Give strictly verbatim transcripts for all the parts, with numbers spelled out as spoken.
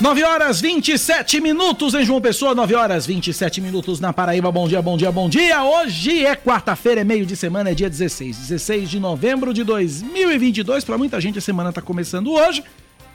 nove horas e vinte e sete minutos em João Pessoa, nove horas e vinte e sete minutos na Paraíba. Bom dia, bom dia, bom dia. Hoje é quarta-feira, é meio de semana, é dia dezesseis. dezesseis de novembro de dois mil e vinte e dois. Para muita gente a semana tá começando hoje,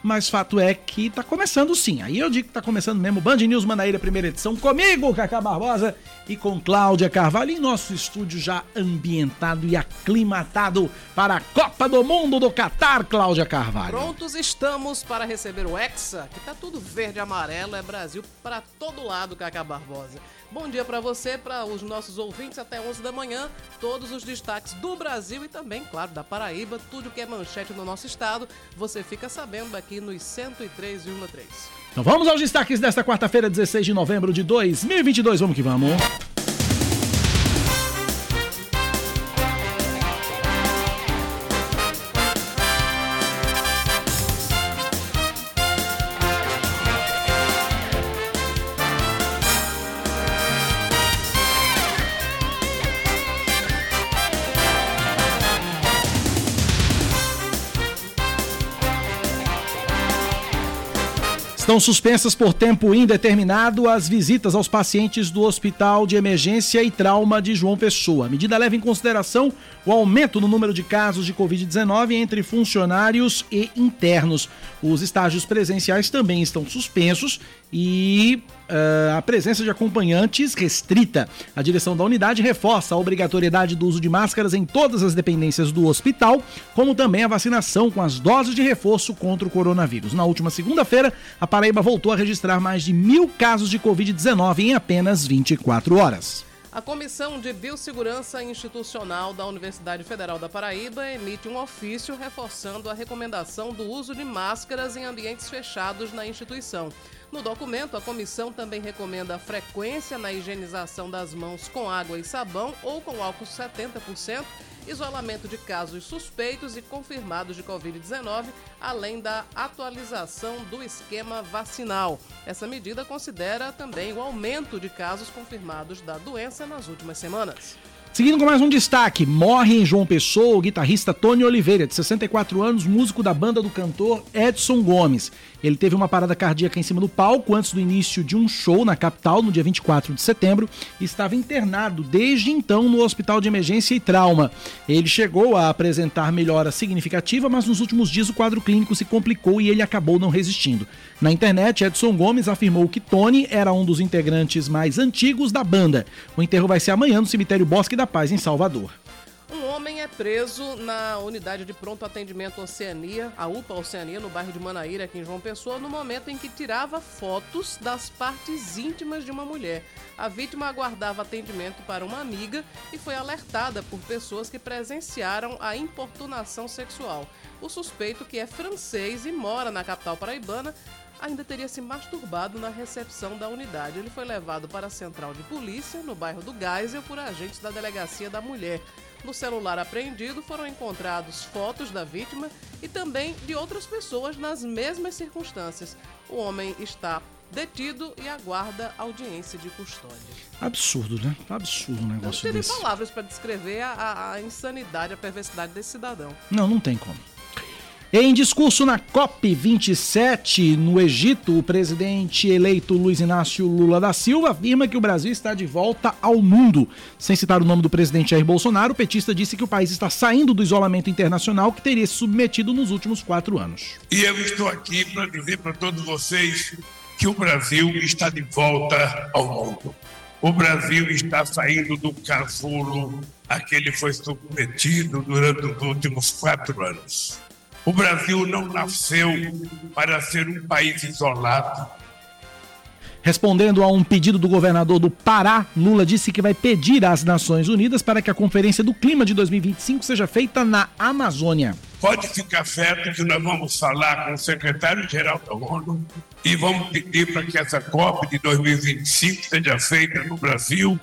mas fato é que tá começando sim. Aí eu digo que tá começando mesmo. Band News Manaíra, primeira edição, comigo, Cacá Barbosa, e com Cláudia Carvalho, em nosso estúdio já ambientado e aclimatado para a Copa do Mundo do Qatar, Cláudia Carvalho. Prontos estamos para receber o Hexa, que tá tudo verde e amarelo, é Brasil para todo lado, Cacá Barbosa. Bom dia para você, para os nossos ouvintes até onze da manhã, todos os destaques do Brasil e também, claro, da Paraíba, tudo que é manchete no nosso estado, você fica sabendo aqui nos cento e três vírgula três. Então vamos aos destaques desta quarta-feira, dezesseis de novembro de dois mil e vinte e dois, vamos que vamos. Estão suspensas por tempo indeterminado as visitas aos pacientes do Hospital de Emergência e Trauma de João Pessoa. A medida leva em consideração o aumento no número de casos de covid dezenove entre funcionários e internos. Os estágios presenciais também estão suspensos e uh, a presença de acompanhantes restrita. A direção da unidade reforça a obrigatoriedade do uso de máscaras em todas as dependências do hospital, como também a vacinação com as doses de reforço contra o coronavírus. Na última segunda-feira, a Paraíba voltou a registrar mais de mil casos de covid dezenove em apenas vinte e quatro horas. A Comissão de Biossegurança Institucional da Universidade Federal da Paraíba emite um ofício reforçando a recomendação do uso de máscaras em ambientes fechados na instituição. No documento, a comissão também recomenda a frequência na higienização das mãos com água e sabão ou com álcool setenta por cento, isolamento de casos suspeitos e confirmados de covid dezenove, além da atualização do esquema vacinal. Essa medida considera também o aumento de casos confirmados da doença nas últimas semanas. Seguindo com mais um destaque, morre em João Pessoa o guitarrista Tony Oliveira, de sessenta e quatro anos, músico da banda do cantor Edson Gomes. Ele teve uma parada cardíaca em cima do palco antes do início de um show na capital, no dia vinte e quatro de setembro, e estava internado desde então no Hospital de Emergência e Trauma. Ele chegou a apresentar melhora significativa, mas nos últimos dias o quadro clínico se complicou e ele acabou não resistindo. Na internet, Edson Gomes afirmou que Tony era um dos integrantes mais antigos da banda. O enterro vai ser amanhã no cemitério Bosque da Paz, em Salvador. Um homem é preso na unidade de pronto atendimento Oceania, a UPA Oceania, no bairro de Manaíra, aqui em João Pessoa, no momento em que tirava fotos das partes íntimas de uma mulher. A vítima aguardava atendimento para uma amiga e foi alertada por pessoas que presenciaram a importunação sexual. O suspeito, que é francês e mora na capital paraibana, ainda teria se masturbado na recepção da unidade. Ele foi levado para a central de polícia, no bairro do Geisel, por agentes da Delegacia da Mulher. No celular apreendido foram encontrados fotos da vítima e também de outras pessoas nas mesmas circunstâncias. O homem está detido e aguarda audiência de custódia. Absurdo, né? Absurdo um negócio desse. Não tem nem palavras para descrever a, a, a insanidade, a perversidade desse cidadão. Não, não tem como. Em discurso na COP vinte e sete, no Egito, o presidente eleito Luiz Inácio Lula da Silva afirma que o Brasil está de volta ao mundo. Sem citar o nome do presidente Jair Bolsonaro, o petista disse que o país está saindo do isolamento internacional que teria se submetido nos últimos quatro anos. E eu estou aqui para dizer para todos vocês que o Brasil está de volta ao mundo. O Brasil está saindo do casulo a que ele foi submetido durante os últimos quatro anos. O Brasil não nasceu para ser um país isolado. Respondendo a um pedido do governador do Pará, Lula disse que vai pedir às Nações Unidas para que a Conferência do Clima de dois mil e vinte e cinco seja feita na Amazônia. Pode ficar certo que nós vamos falar com o secretário-geral da ONU e vamos pedir para que essa COP de dois mil e vinte e cinco seja feita no Brasil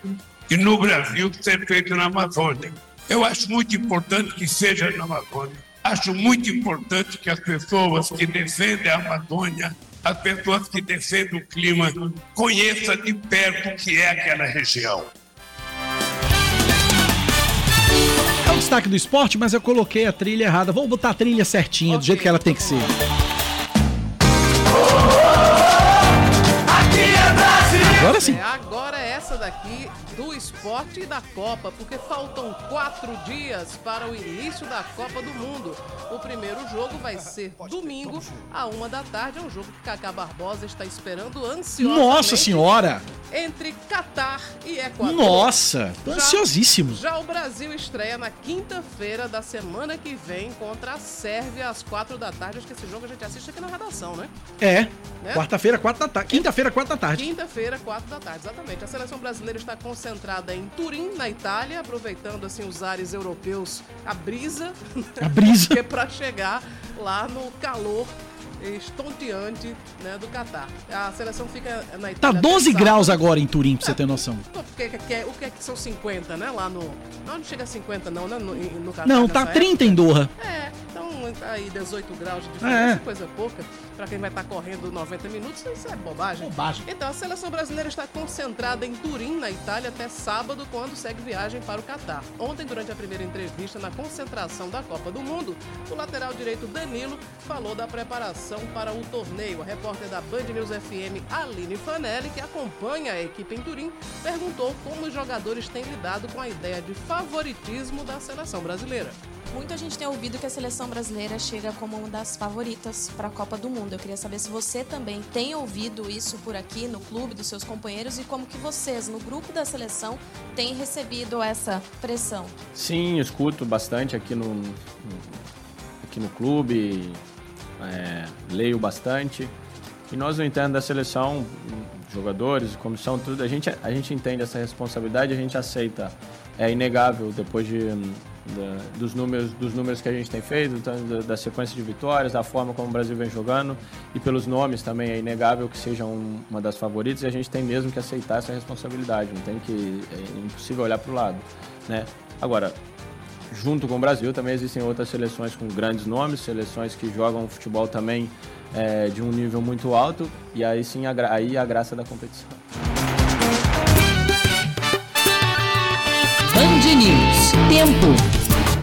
e no Brasil ser feita na Amazônia. Eu acho muito importante que seja na Amazônia. Acho muito importante que as pessoas que defendem a Amazônia, as pessoas que defendem o clima, conheçam de perto o que é aquela região. É o destaque do esporte, mas eu coloquei a trilha errada. Vamos botar a trilha certinha, okay, do jeito que ela tem que ser. Agora sim. É, agora essa daqui do esporte e da Copa, porque faltam quatro dias para o início da Copa do Mundo. O primeiro jogo vai ser domingo, à uma da tarde. É um jogo que Cacá Barbosa está esperando ansiosamente. Nossa Senhora! Entre Qatar e Equador. Nossa, tô ansiosíssimo. Já, já o Brasil estreia na quinta-feira da semana que vem contra a Sérvia, às quatro da tarde. Acho que esse jogo a gente assiste aqui na redação, né? É, né? Quarta-feira, quatro da tarde. Quinta-feira, quatro da tarde. Quinta-feira, quatro da tarde, exatamente. A seleção brasileira está concentrada em Turim, na Itália, aproveitando assim os ares europeus, a brisa. A brisa. Porque para chegar lá no calor estonteante, né, do Qatar. A seleção fica na Itália. Tá doze graus agora em Turim, pra é, você ter noção. O que, que, é, o que é que são cinquenta, né? Lá no... Não, não chega a cinquenta não, né? No, no Qatar. Não, tá trinta época. Em Doha. É, então aí dezoito graus de diferença, é. Coisa pouca. Pra quem vai estar tá correndo noventa minutos, isso é bobagem. Bobagem. Então a seleção brasileira está concentrada em Turim, na Itália, até sábado, quando segue viagem para o Qatar. Ontem, durante a primeira entrevista na concentração da Copa do Mundo, o lateral direito Danilo falou da preparação para o torneio. A repórter da Band News F M, Aline Fanelli, que acompanha a equipe em Turim, perguntou como os jogadores têm lidado com a ideia de favoritismo da seleção brasileira. Muita gente tem ouvido que a seleção brasileira chega como uma das favoritas para a Copa do Mundo. Eu queria saber se você também tem ouvido isso por aqui no clube dos seus companheiros e como que vocês, no grupo da seleção, têm recebido essa pressão. Sim, eu escuto bastante aqui no, no, aqui no clube. É, leio bastante e nós no interno da seleção, jogadores, comissão, tudo, a gente, a gente entende essa responsabilidade, a gente aceita, é inegável depois de, de, dos, números, dos números que a gente tem feito, da, da sequência de vitórias, da forma como o Brasil vem jogando e pelos nomes também é inegável que seja um, uma das favoritas e a gente tem mesmo que aceitar essa responsabilidade, não tem que, é impossível olhar para o lado, né? Agora, junto com o Brasil também existem outras seleções com grandes nomes, seleções que jogam futebol também é, de um nível muito alto e aí sim a, gra- aí a graça da competição. Band News, tempo.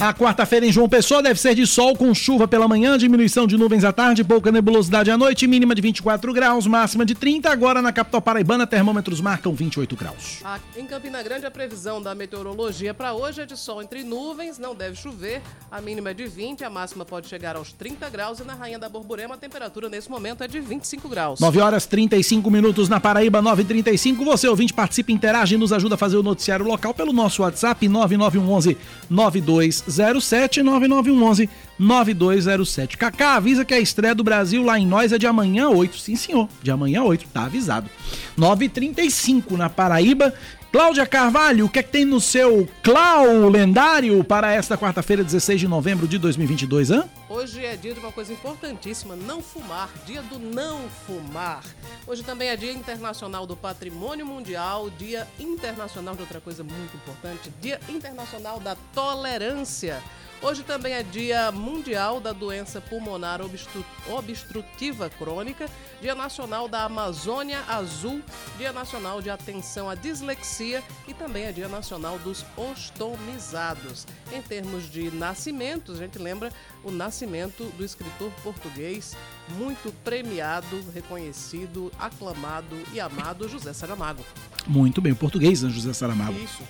A quarta-feira em João Pessoa deve ser de sol com chuva pela manhã, diminuição de nuvens à tarde, pouca nebulosidade à noite, mínima de vinte e quatro graus, máxima de trinta. Agora na capital paraibana, termômetros marcam vinte e oito graus. Em Campina Grande, a previsão da meteorologia para hoje é de sol entre nuvens, não deve chover, a mínima é de vinte, a máxima pode chegar aos trinta graus e na Rainha da Borborema a temperatura nesse momento é de vinte e cinco graus. nove horas e trinta e cinco minutos na Paraíba, nove e trinta e cinco. Você, ouvinte, participa, interage e nos ajuda a fazer o noticiário local pelo nosso WhatsApp nove nove um um um nove dois zero sete zero sete nove nove um um nove dois zero sete. Cacá, avisa que a estreia do Brasil lá em nós é de amanhã oito. Sim, senhor. De amanhã oito. Tá avisado. nove e trinta e cinco na Paraíba. Cláudia Carvalho, o que é que tem no seu Clau lendário para esta quarta-feira, dezesseis de novembro de dois mil e vinte e dois, hã? Hoje é dia de uma coisa importantíssima, não fumar, dia do não fumar. Hoje também é dia internacional do patrimônio mundial, dia internacional de outra coisa muito importante, dia internacional da tolerância. Hoje também é dia mundial da doença pulmonar obstru- obstrutiva crônica, dia nacional da Amazônia Azul, dia nacional de atenção à dislexia e também é dia nacional dos ostomizados. Em termos de nascimentos, a gente lembra o nascimento do escritor português muito premiado, reconhecido, aclamado e amado José Saramago. Muito bem, o português, né, José Saramago? Isso.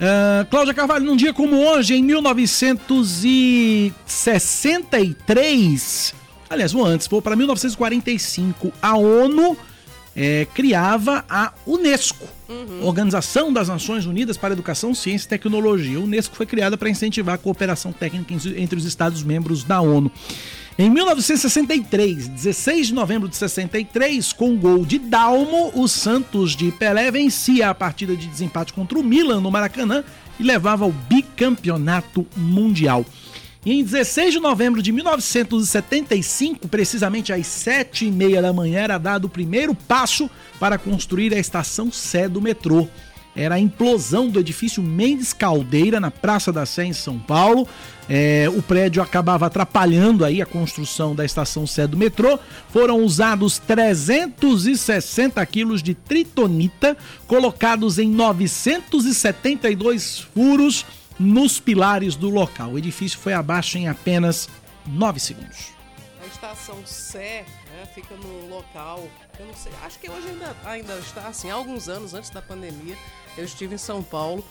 Uh, Cláudia Carvalho, num dia como hoje, em mil novecentos e sessenta e três, aliás, vou antes, vou para mil novecentos e quarenta e cinco, a ONU é, criava a Unesco, uhum. Organização das Nações Unidas para Educação, Ciência e Tecnologia. A Unesco foi criada para incentivar a cooperação técnica entre os Estados-membros da ONU. Em mil novecentos e sessenta e três, dezesseis de novembro de sessenta e três, com um gol de Dalmo, o Santos de Pelé vencia a partida de desempate contra o Milan no Maracanã e levava ao bicampeonato mundial. E em dezesseis de novembro de mil novecentos e setenta e cinco, precisamente às sete e meia da manhã, era dado o primeiro passo para construir a Estação Sé do metrô. Era a implosão do edifício Mendes Caldeira, na Praça da Sé, em São Paulo. É, o prédio acabava atrapalhando aí a construção da Estação Sé do metrô. Foram usados trezentos e sessenta quilos de tritonita, colocados em novecentos e setenta e dois furos nos pilares do local. O edifício foi abaixo em apenas nove segundos. Estação Sé, né, fica num local, eu não sei, acho que hoje ainda, ainda está assim, há alguns anos antes da pandemia, eu estive em São Paulo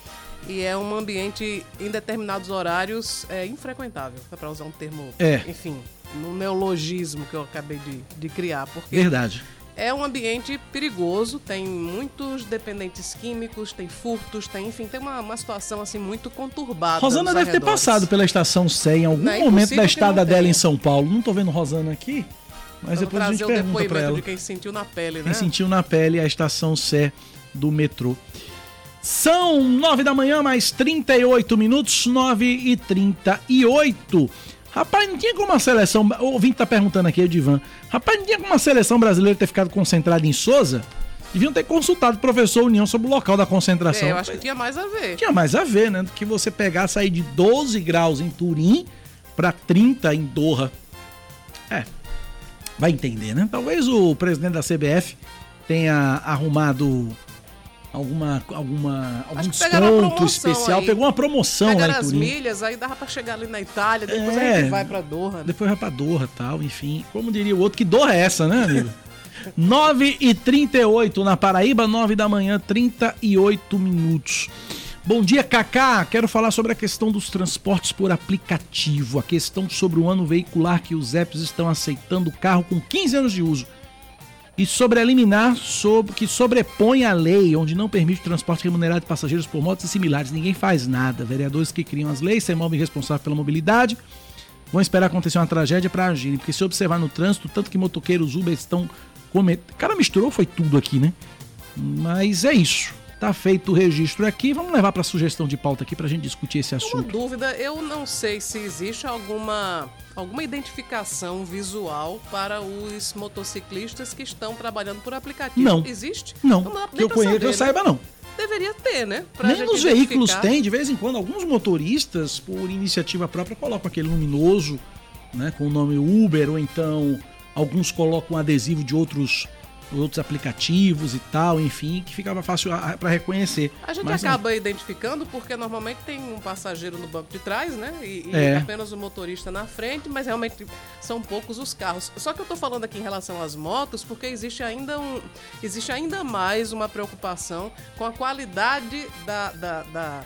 e é um ambiente, em determinados horários, é infrequentável, é para usar um termo, é. enfim, no neologismo que eu acabei de, de criar. Porque Verdade. É um ambiente perigoso, tem muitos dependentes químicos, tem furtos, tem, enfim, tem uma, uma situação assim muito conturbada. Rosana deve arredores. ter passado pela Estação Sé em algum é momento da estada dela em São Paulo. Não estou vendo Rosana aqui, mas depois a gente pergunta para ela. De quem sentiu na pele, né? Quem sentiu na pele a Estação Sé do metrô. São nove da manhã, mais trinta e oito minutos, nove e trinta e oito. Rapaz, não tinha como a seleção... O ouvinte tá perguntando aqui, Edivan. Rapaz, não tinha como a seleção brasileira ter ficado concentrada em Souza? Deviam ter consultado o professor União sobre o local da concentração. É, eu acho que tinha mais a ver. Tinha mais a ver, né? Do que você pegar, sair de doze graus em Turim para trinta em Doha. É, vai entender, né? Talvez o presidente da C B F tenha arrumado... Alguma, alguma, algum desconto especial. Aí. Pegou uma promoção pegaram lá em Turim. As milhas, aí dava pra chegar ali na Itália, depois é, a gente vai pra Doha. Né? Depois vai pra Doha e tal, enfim. Como diria o outro, que Doha é essa, né, amigo? nove e trinta e oito na Paraíba, nove da manhã, trinta e oito minutos. Bom dia, Cacá. Quero falar sobre a questão dos transportes por aplicativo. A questão sobre o ano veicular que os apps estão aceitando o carro com quinze anos de uso. E sobre eliminar sobre, que sobrepõe a lei, onde não permite o transporte remunerado de passageiros por motos e similares. Ninguém faz nada. Vereadores que criam as leis, CEMOB responsável pela mobilidade, vão esperar acontecer uma tragédia para agir. Porque se observar no trânsito, tanto que motoqueiros, Uber estão cometendo... Cara, misturou, foi tudo aqui, né? Mas é isso. Tá feito o registro aqui. Vamos levar para a sugestão de pauta aqui para a gente discutir esse assunto. Uma dúvida, eu não sei se existe alguma... alguma identificação visual para os motociclistas que estão trabalhando por aplicativo? Não. Existe? Não. Não dá, que eu conheço, saber, eu né? saiba, não. Deveria ter, né? Pra nem nos veículos tem, de vez em quando, alguns motoristas, por iniciativa própria, colocam aquele luminoso, né, com o nome Uber, ou então alguns colocam adesivo de outros... outros aplicativos e tal, enfim, que ficava fácil para reconhecer. A gente Mas, acaba não. identificando porque normalmente tem um passageiro no banco de trás, né? E, e é. apenas o motorista na frente, mas realmente são poucos os carros. Só que eu tô falando aqui em relação às motos porque existe ainda, um, existe ainda mais uma preocupação com a qualidade da... da, da...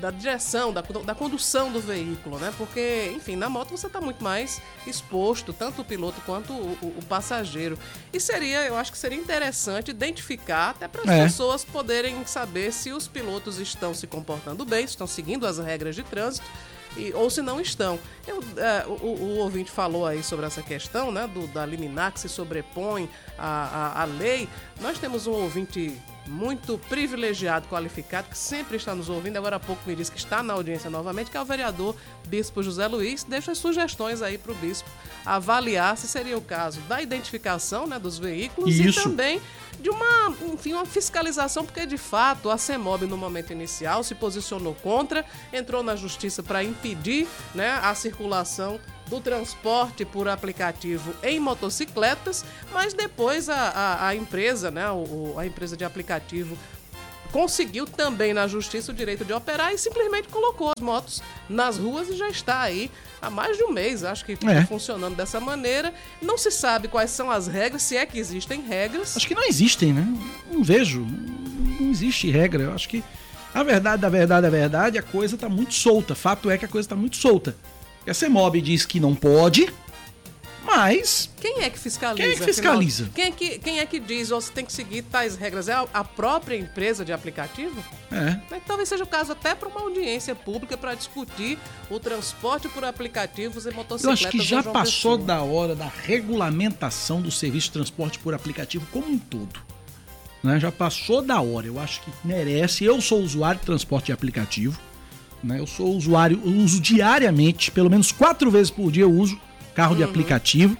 da direção, da, da condução do veículo, né? Porque, enfim, na moto você está muito mais exposto, tanto o piloto quanto o, o, o passageiro. E seria, eu acho que seria interessante identificar, até para as é. pessoas poderem saber se os pilotos estão se comportando bem, se estão seguindo as regras de trânsito, e, ou se não estão. Eu, uh, o, o ouvinte falou aí sobre essa questão, né? Do, da liminar que se sobrepõe à, à, à lei. Nós temos um ouvinte... muito privilegiado, qualificado, que sempre está nos ouvindo, agora há pouco me disse que está na audiência novamente, que é o vereador Bispo José Luiz. Deixa as sugestões aí para o Bispo avaliar se seria o caso da identificação, né, dos veículos Isso. e também de uma, enfim, uma fiscalização, porque de fato a CEMOB no momento inicial se posicionou contra, entrou na justiça para impedir, né, a circulação do transporte por aplicativo em motocicletas, mas depois a, a, a empresa, né, o, a empresa de aplicativo conseguiu também na justiça o direito de operar e simplesmente colocou as motos nas ruas e já está aí há mais de um mês, acho que é. funcionando dessa maneira. Não se sabe quais são as regras, se é que existem regras. Acho que não existem, né? Não vejo. Não existe regra. Eu acho que a verdade, a verdade, a verdade, a coisa está muito solta. Fato é que a coisa está muito solta. A CEMOB diz que não pode, mas... Quem é que fiscaliza? Quem é que fiscaliza? Quem é que, quem é que diz, ou se tem que seguir tais regras? É a, a própria empresa de aplicativo? É. Mas talvez seja o caso até para uma audiência pública para discutir o transporte por aplicativos e motocicletas. Eu acho que já passou da hora da regulamentação do serviço de transporte por aplicativo como um todo. Né? Já passou da hora. Eu acho que merece. Eu sou usuário de transporte de aplicativo. Eu sou usuário, eu uso diariamente, pelo menos quatro vezes por dia eu uso carro uhum. de aplicativo.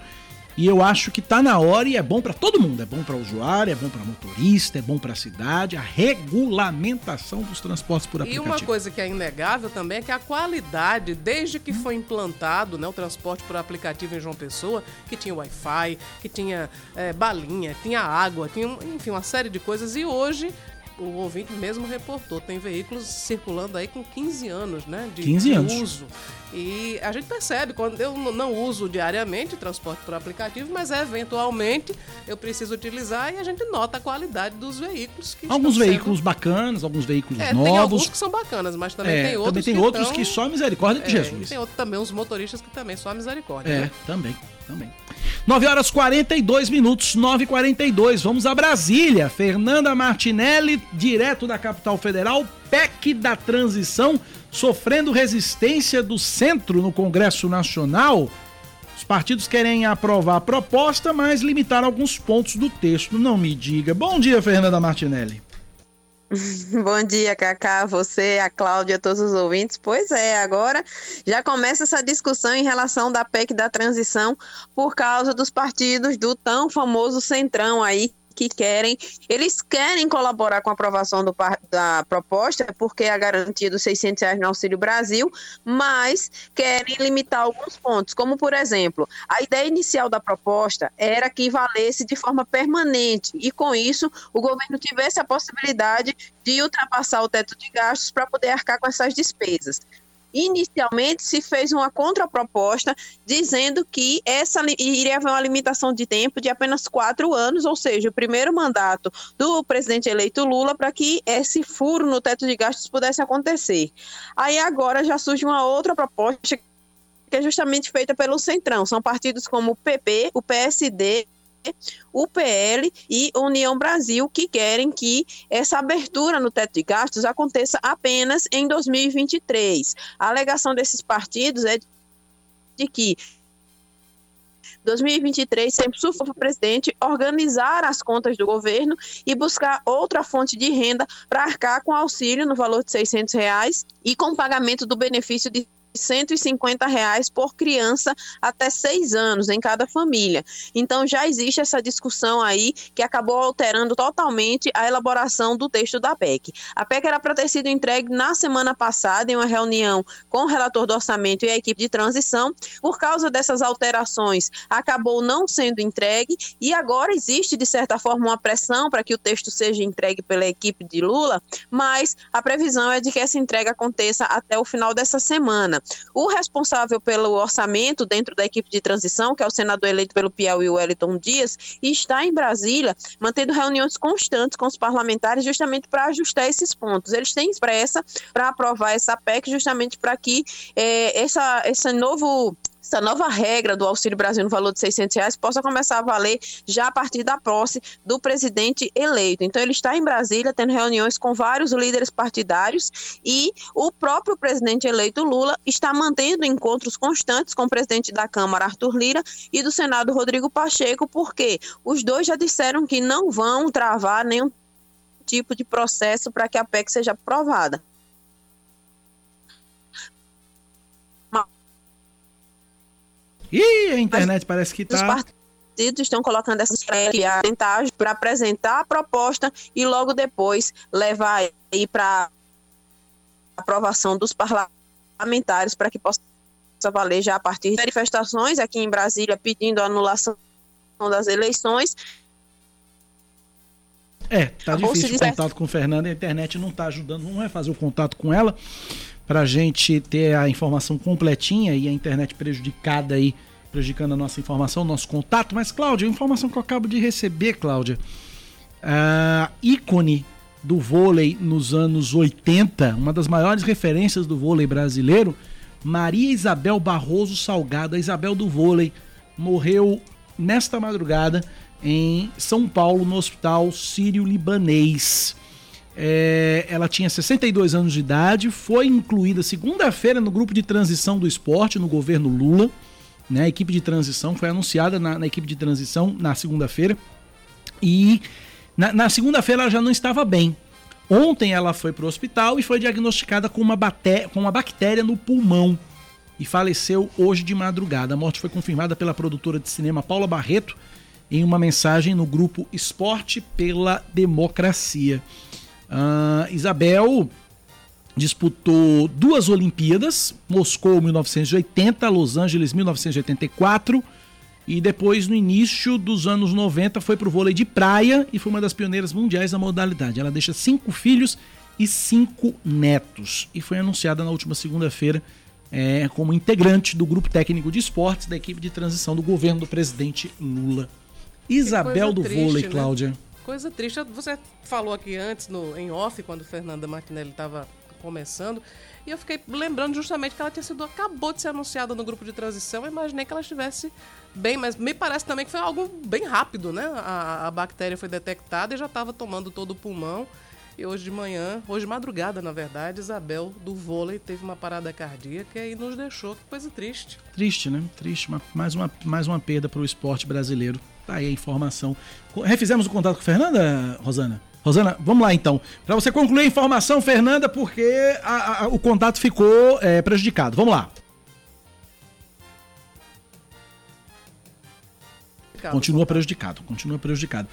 E eu acho que tá na hora e é bom para todo mundo. É bom para usuário, é bom para motorista, é bom para a cidade. A regulamentação dos transportes por aplicativo. E uma coisa que é inegável também é que a qualidade, desde que foi implantado, né, o transporte por aplicativo em João Pessoa, que tinha Wi-Fi, que tinha é, balinha, tinha água, tinha, enfim, uma série de coisas. E hoje... o ouvinte mesmo reportou, tem veículos circulando aí com quinze anos, né, de, quinze anos. De uso. E a gente percebe, quando eu não uso diariamente transporte por aplicativo, mas eventualmente eu preciso utilizar, e a gente nota a qualidade dos veículos. Que alguns estão veículos sendo... bacanas, alguns veículos é, novos. Tem alguns que são bacanas, mas também é, tem outros também tem que tem outros estão... que só misericórdia de é, Jesus. Tem outro, também, uns motoristas que também só misericórdia. É, né? também, também. nove horas e quarenta e dois minutos, nove e quarenta e dois. Vamos a Brasília. Fernanda Martinelli, direto da capital federal, P E C da transição, sofrendo resistência do centro no Congresso Nacional. Os partidos querem aprovar a proposta, mas limitar alguns pontos do texto. Não me diga. Bom dia, Fernanda Martinelli. Bom dia, Cacá, você, a Cláudia, todos os ouvintes. Pois é, agora já começa essa discussão em relação da P E C da transição por causa dos partidos do tão famoso Centrão aí, que querem, eles querem colaborar com a aprovação do, da proposta, porque é a garantia dos seiscentos reais no Auxílio Brasil, mas querem limitar alguns pontos, como por exemplo, a ideia inicial da proposta era que valesse de forma permanente e com isso o governo tivesse a possibilidade de ultrapassar o teto de gastos para poder arcar com essas despesas. Inicialmente se fez uma contraproposta dizendo que essa iria haver uma limitação de tempo de apenas quatro anos, ou seja, o primeiro mandato do presidente eleito Lula, para que esse furo no teto de gastos pudesse acontecer. Aí agora já surge uma outra proposta que é justamente feita pelo Centrão. São partidos como o P P, o P S D, o P L e União Brasil, que querem que essa abertura no teto de gastos aconteça apenas em dois mil e vinte e três. A alegação desses partidos é de que dois mil e vinte e três sempre sufocou o presidente organizar as contas do governo e buscar outra fonte de renda para arcar com auxílio no valor de seiscentos reais e com o pagamento do benefício de cento e cinquenta reais por criança até seis anos em cada família. Então já existe essa discussão aí que acabou alterando totalmente a elaboração do texto da P E C. A P E C era para ter sido entregue na semana passada em uma reunião com o relator do orçamento e a equipe de transição. Por causa dessas alterações, acabou não sendo entregue e agora existe, de certa forma, uma pressão para que o texto seja entregue pela equipe de Lula, mas a previsão é de que essa entrega aconteça até o final dessa semana. O responsável pelo orçamento dentro da equipe de transição, que é o senador eleito pelo Piauí, Wellington Dias, está em Brasília, mantendo reuniões constantes com os parlamentares justamente para ajustar esses pontos. Eles têm pressa para aprovar essa P E C justamente para que é, essa, esse novo... essa nova regra do Auxílio Brasil no valor de seiscentos reais possa começar a valer já a partir da posse do presidente eleito. Então ele está em Brasília tendo reuniões com vários líderes partidários e o próprio presidente eleito Lula está mantendo encontros constantes com o presidente da Câmara, Arthur Lira, e do Senado, Rodrigo Pacheco, porque os dois já disseram que não vão travar nenhum tipo de processo para que a P E C seja aprovada. Ih, a internet parece que tá... Os partidos estão colocando essas vantagens para apresentar a proposta e logo depois levar aí para aprovação dos parlamentares para que possa valer já a partir de manifestações aqui em Brasília pedindo a anulação das eleições. É, tá difícil o contato com o Fernando, a internet não tá ajudando, não vai fazer o contato com ela, pra gente ter a informação completinha e a internet prejudicada aí, prejudicando a nossa informação, o nosso contato. Mas, Cláudia, a informação que eu acabo de receber, Cláudia, uh, ícone do vôlei nos anos oitenta, uma das maiores referências do vôlei brasileiro, Maria Isabel Barroso Salgado, a Isabel do vôlei, morreu nesta madrugada em São Paulo, no Hospital Sírio-Libanês. É, ela tinha sessenta e dois anos de idade, foi incluída segunda-feira no grupo de transição do esporte, no governo Lula, né, a equipe de transição, foi anunciada na, na equipe de transição na segunda-feira, e na, na segunda-feira ela já não estava bem. Ontem ela foi para o hospital e foi diagnosticada com uma, bate, com uma bactéria no pulmão e faleceu hoje de madrugada. A morte foi confirmada pela produtora de cinema Paula Barreto em uma mensagem no grupo Esporte pela Democracia. Uh, Isabel disputou duas Olimpíadas, Moscou mil novecentos e oitenta, Los Angeles mil novecentos e oitenta e quatro, E depois, no início dos anos noventa, foi pro vôlei de praia e foi uma das pioneiras mundiais da modalidade. Ela deixa cinco filhos e cinco netos. E foi anunciada na última segunda-feira é, como integrante do grupo técnico de esportes da equipe de transição do governo do presidente Lula. Isabel do triste, vôlei, né? Cláudia. Coisa triste. Você falou aqui antes, no, em off, quando Fernanda Martinelli estava começando, e eu fiquei lembrando justamente que ela tinha sido, acabou de ser anunciada no grupo de transição. Eu imaginei que ela estivesse bem, mas me parece também que foi algo bem rápido, né? A, a bactéria foi detectada e já estava tomando todo o pulmão. E hoje de manhã, hoje de madrugada, na verdade, Isabel do vôlei teve uma parada cardíaca e nos deixou. Que coisa triste. Triste, né? Triste. Mais uma, mais uma perda para o esporte brasileiro. Tá aí a informação. Refizemos o contato com a Fernanda, Rosana? Rosana, vamos lá então. Para você concluir a informação, Fernanda, porque a, a, o contato ficou é, prejudicado. Vamos lá. Continua prejudicado, continua prejudicado.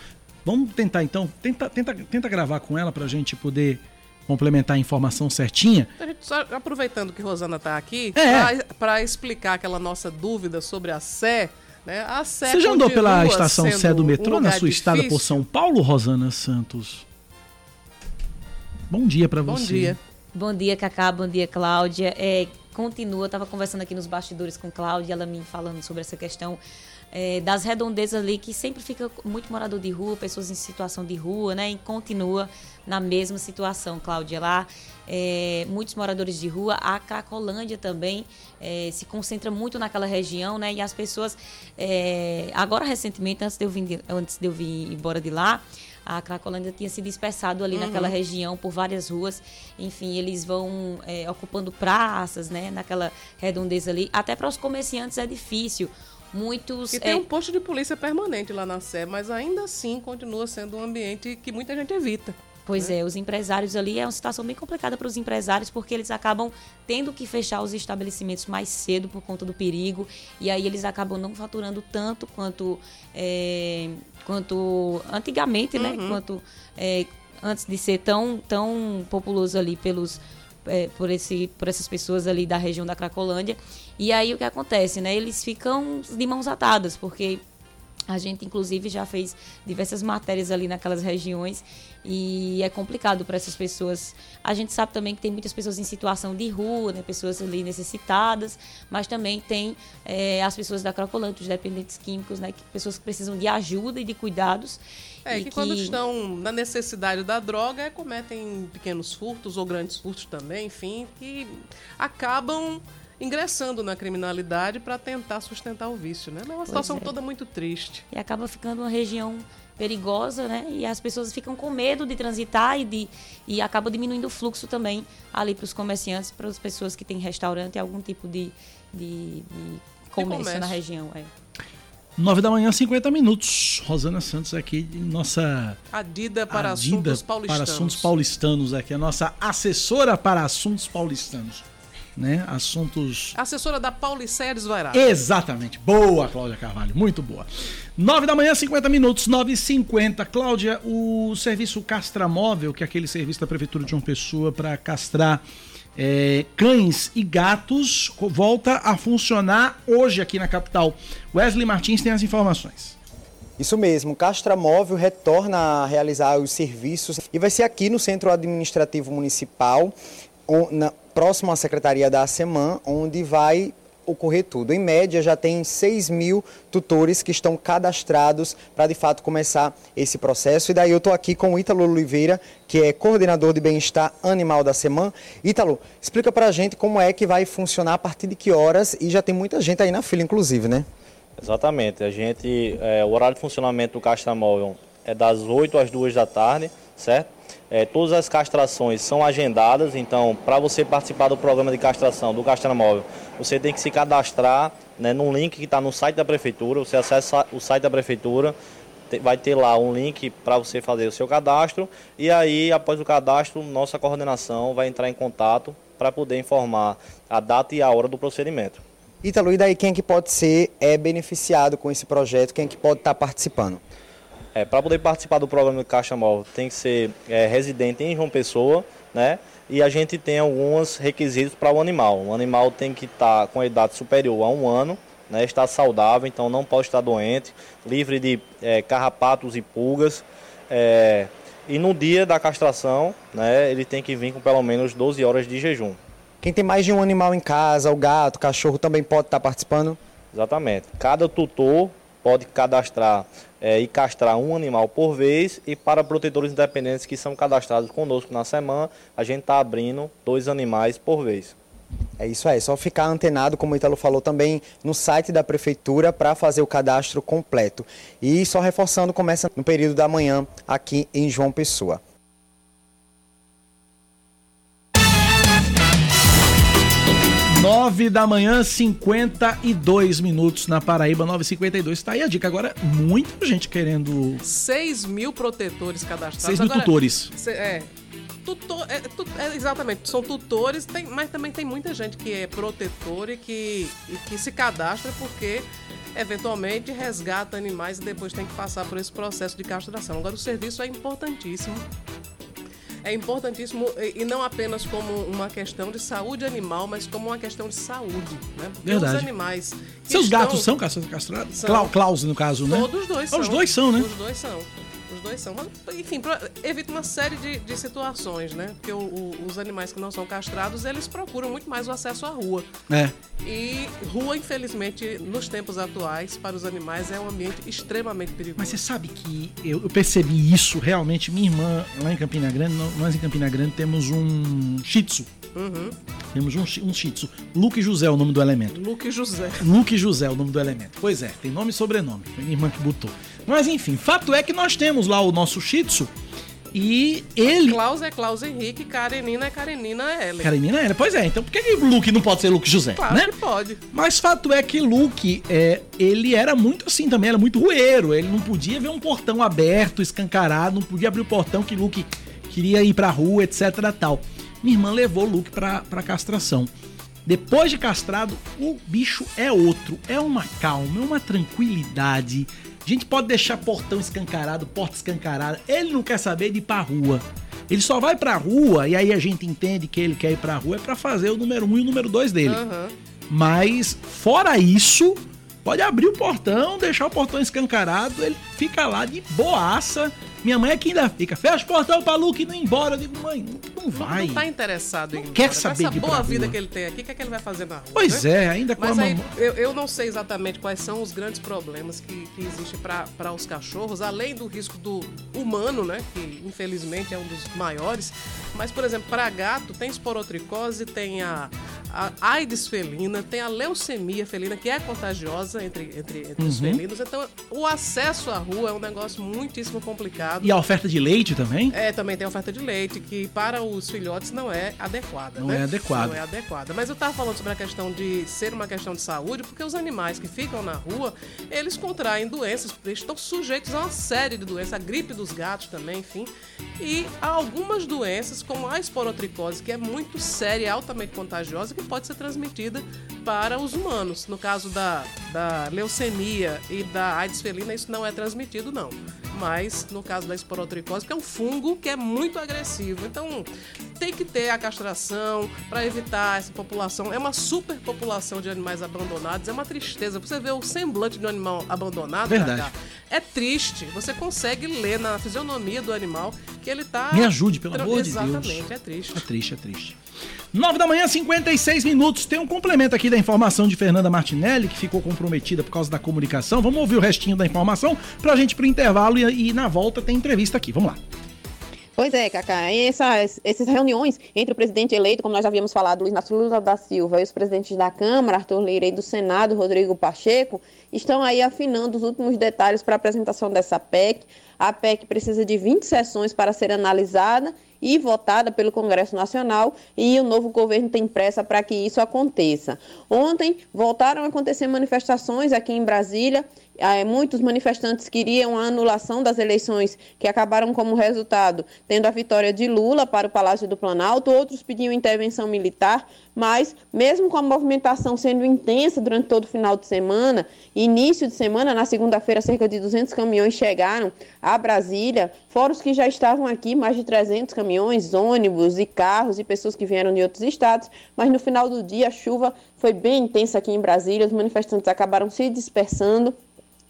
Vamos tentar então, tenta, tenta, tenta gravar com ela para a gente poder complementar a informação certinha. A gente só, aproveitando que Rosana está aqui, é. para explicar aquela nossa dúvida sobre a Sé... Né? A Sé, você já andou pela Estação Sé do metrô um na sua estada por São Paulo, Rosana Santos? Bom dia para você. Bom dia. Bom dia, Cacá. Bom dia, Cláudia. É, continua, eu estava conversando aqui nos bastidores com Cláudia, ela me falando sobre essa questão é, das redondezas ali, que sempre fica muito morador de rua, pessoas em situação de rua, né? E continua na mesma situação, Cláudia, lá. É, muitos moradores de rua, a Cracolândia também é, se concentra muito naquela região, né? E as pessoas, é, agora recentemente, antes de, eu vir, antes de eu vir embora de lá, a Cracolândia tinha se dispersado ali uhum. naquela região por várias ruas. Enfim, eles vão é, ocupando praças, né? Naquela redondeza ali. Até para os comerciantes é difícil. Muitos, e tem é... um posto de polícia permanente lá na Sé, mas ainda assim continua sendo um ambiente que muita gente evita. Pois é, os empresários ali, é uma situação bem complicada para os empresários, porque eles acabam tendo que fechar os estabelecimentos mais cedo por conta do perigo, e aí eles acabam não faturando tanto quanto, é, quanto antigamente, uhum. né? Quanto é, antes de ser tão, tão populoso ali pelos, é, por, esse, por essas pessoas ali da região da Cracolândia. E aí o que acontece, né? Eles ficam de mãos atadas, porque... A gente, inclusive, já fez diversas matérias ali naquelas regiões e é complicado para essas pessoas. A gente sabe também que tem muitas pessoas em situação de rua, né? Pessoas ali necessitadas, mas também tem é, as pessoas da Cracolândia, os dependentes químicos, né? Pessoas que precisam de ajuda e de cuidados. É, e que, que quando estão na necessidade da droga, cometem pequenos furtos ou grandes furtos também, enfim, que acabam... ingressando na criminalidade para tentar sustentar o vício, né? É uma situação pois é. toda muito triste. E acaba ficando uma região perigosa, né? E as pessoas ficam com medo de transitar e, de, e acaba diminuindo o fluxo também ali para os comerciantes, para as pessoas que têm restaurante e algum tipo de, de, de comércio, comércio na região. É. nove da manhã, cinquenta minutos. Rosana Santos aqui, nossa... Adida para Adida assuntos paulistanos. para assuntos paulistanos aqui, a nossa assessora para assuntos paulistanos. Né? Assuntos... Assessora da Paulicéia Desvairada. Exatamente. Boa, Cláudia Carvalho. Muito boa. nove da manhã, cinquenta minutos, nove e cinquenta. Cláudia, o serviço Castramóvel, que é aquele serviço da Prefeitura de João Pessoa para castrar é, cães e gatos, volta a funcionar hoje aqui na capital. Wesley Martins tem as informações. Isso mesmo, Castramóvel retorna a realizar os serviços e vai ser aqui no Centro Administrativo Municipal, na próximo à Secretaria da ASEMAN, onde vai ocorrer tudo. Em média, já tem seis mil tutores que estão cadastrados para, de fato, começar esse processo. E daí eu estou aqui com o Ítalo Oliveira, que é coordenador de bem-estar animal da ASEMAN. Ítalo, explica para a gente como é que vai funcionar, a partir de que horas, e já tem muita gente aí na fila, inclusive, né? Exatamente. A gente, é, o horário de funcionamento do Castramóvel é das oito às duas da tarde, certo? É, todas as castrações são agendadas, então para você participar do programa de castração do Castramóvel, você tem que se cadastrar, né, num link que está no site da Prefeitura. Você acessa o site da Prefeitura, te, vai ter lá um link para você fazer o seu cadastro e aí após o cadastro, nossa coordenação vai entrar em contato para poder informar a data e a hora do procedimento. Ítalo, e daí quem é que pode ser é, beneficiado com esse projeto, quem é que pode estar tá participando? É, para poder participar do programa do Castramóvel tem que ser é, residente em João Pessoa, né? E a gente tem alguns requisitos para o animal. O animal tem que estar tá com a idade superior a um ano, né, está saudável, então não pode estar doente, livre de é, carrapatos e pulgas. É, e no dia da castração, né, ele tem que vir com pelo menos doze horas de jejum. Quem tem mais de um animal em casa, o gato, o cachorro, também pode estar participando? Exatamente. Cada tutor pode cadastrar é, e castrar um animal por vez, e para protetores independentes que são cadastrados conosco na semana, a gente está abrindo dois animais por vez. É isso aí, só ficar antenado, como o Italo falou também, no site da Prefeitura para fazer o cadastro completo. E só reforçando, começa no período da manhã aqui em João Pessoa. nove da manhã, cinquenta e dois minutos na Paraíba, nove e cinquenta e dois. Está aí a dica. Agora, muita gente querendo... seis mil protetores cadastrados. seis mil agora, tutores. É, tutor, é, tut, é, exatamente, são tutores, tem, mas também tem muita gente que é protetor e que, e que se cadastra porque... eventualmente resgata animais e depois tem que passar por esse processo de castração. Agora, o serviço é importantíssimo. É importantíssimo, e não apenas como uma questão de saúde animal, mas como uma questão de saúde, né? Verdade. Os animais... Seus estão... gatos são castrados? São. Klaus, no caso, né? Todos os dois são. Os dois são, né? Os dois são. Os dois são. Mas, enfim, evita uma série de, de situações, né? Porque o, o, os animais que não são castrados, eles procuram muito mais o acesso à rua. É. E rua, infelizmente, nos tempos atuais, para os animais, é um ambiente extremamente perigoso. Mas você sabe que eu, eu percebi isso realmente. Minha irmã, lá em Campina Grande, nós em Campina Grande temos um shih tzu. Uhum. Temos um, um shih tzu. Luke e José é o nome do elemento. Luke e José. Luke e José é o nome do elemento. Pois é, tem nome e sobrenome. Foi minha irmã que botou. Mas enfim, fato é que nós temos lá o nosso shih tzu. E ele... Klaus é Klaus Henrique, Karenina é Karenina Helen. Karenina Helen, pois é. Então por que Luke não pode ser Luke José? Claro, né? Que pode. Mas fato é que Luke, é, ele era muito assim também, era muito rueiro. Ele não podia ver um portão aberto, escancarado, não podia abrir o portão que Luke queria ir pra rua, etcétera tal. Minha irmã levou o Luke pra, pra castração. Depois de castrado, o bicho é outro. É uma calma, é uma tranquilidade. A gente pode deixar portão escancarado, porta escancarada. Ele não quer saber de ir pra rua. Ele só vai pra rua, e aí a gente entende que ele quer ir pra rua é pra fazer o número um e o número dois dele. Uhum. Mas, fora isso, pode abrir o portão, deixar o portão escancarado, ele fica lá de boaça. Minha mãe aqui ainda fica, fecha o portão pra Luke e não ir embora. Eu digo, mãe, não vai. Não tá interessado em ir embora. Quer saber de boa vida que ele tem aqui, o que é que ele vai fazer na rua? Pois é, ainda com a mamãe. Eu, eu não sei exatamente quais são os grandes problemas que, que existem para os cachorros, além do risco do humano, né? Que infelizmente é um dos maiores. Mas, por exemplo, para gato tem esporotricose, tem a, a AIDS felina, tem a leucemia felina, que é contagiosa entre, entre, entre uhum. os felinos. Então, o acesso à rua é um negócio muitíssimo complicado. E a oferta de leite também? É, também tem a oferta de leite, que para os filhotes não é adequada. Não né? é adequada. Não é adequada. Mas eu estava falando sobre a questão de ser uma questão de saúde, porque os animais que ficam na rua, eles contraem doenças, eles estão sujeitos a uma série de doenças, a gripe dos gatos também, enfim. E há algumas doenças, como a esporotricose, que é muito séria, altamente contagiosa, que pode ser transmitida para os humanos. No caso da, da leucemia e da AIDS felina, isso não é transmitido, não. Mas, no caso da esporotricose, que é um fungo que é muito agressivo. Então, tem que ter a castração para evitar essa população. É uma superpopulação de animais abandonados. É uma tristeza. Você vê o semblante de um animal abandonado, verdade. Cacá, é triste. Você consegue ler na fisionomia do animal que ele tá... Me ajude, pelo tra... amor de Deus. Exatamente, é triste. É triste, é triste. nove da manhã, cinquenta e seis minutos. Tem um complemento aqui da informação de Fernanda Martinelli, que ficou comprometida por causa da comunicação. Vamos ouvir o restinho da informação para a gente ir para o intervalo e, e na volta tem entrevista aqui. Vamos lá. Pois é, Cacá, essas, essas reuniões entre o presidente eleito, como nós já havíamos falado, Luiz Inácio Lula da Silva, e os presidentes da Câmara, Arthur Lira, e do Senado, Rodrigo Pacheco, estão aí afinando os últimos detalhes para a apresentação dessa P E C. A P E C precisa de vinte sessões para ser analisada e votada pelo Congresso Nacional, e o novo governo tem pressa para que isso aconteça. Ontem voltaram a acontecer manifestações aqui em Brasília. Muitos manifestantes queriam a anulação das eleições, que acabaram como resultado tendo a vitória de Lula para o Palácio do Planalto. Outros pediam intervenção militar, Mas, mesmo com a movimentação sendo intensa durante todo o final de semana, início de semana, na segunda-feira, cerca de duzentos caminhões chegaram a Brasília, fora os que já estavam aqui, mais de trezentos caminhões, ônibus e carros e pessoas que vieram de outros estados, mas no final do dia a chuva foi bem intensa aqui em Brasília, os manifestantes acabaram se dispersando.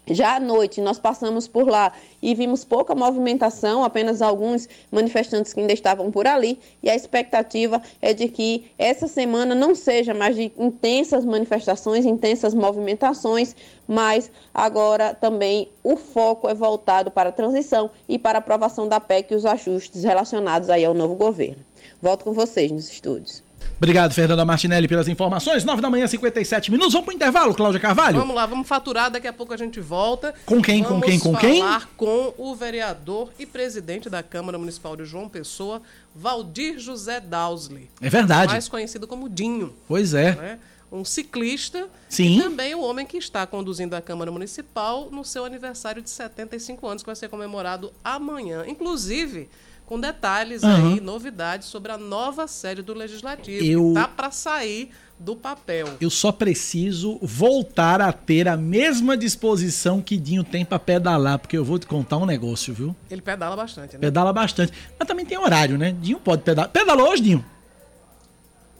Já à noite, nós passamos por lá e vimos pouca movimentação, apenas alguns manifestantes que ainda estavam por ali, e a expectativa é de que essa semana não seja mais de intensas manifestações, intensas movimentações, mas agora também o foco é voltado para a transição e para a aprovação da P E C e os ajustes relacionados aí ao novo governo. Volto com vocês nos estúdios. Obrigado, Fernanda Martinelli, pelas informações. nove da manhã, cinquenta e sete minutos. Vamos para o intervalo, Cláudia Carvalho? Vamos lá, vamos faturar. Daqui a pouco a gente volta. Com quem, vamos com quem, com quem? Vamos falar com o vereador e presidente da Câmara Municipal de João Pessoa, Valdir José Dausle. É verdade. Mais conhecido como Dinho. Pois é. Né? Um ciclista. Sim. E também o homem que está conduzindo a Câmara Municipal no seu aniversário de setenta e cinco anos, que vai ser comemorado amanhã. Inclusive... com detalhes uhum. aí, novidades sobre a nova série do Legislativo. Eu... que tá para sair do papel. Eu só preciso voltar a ter a mesma disposição que Dinho tem para pedalar, porque eu vou te contar um negócio, viu? Ele pedala bastante, né? Pedala bastante. Mas também tem horário, né? Dinho pode pedalar. Pedalou hoje, Dinho?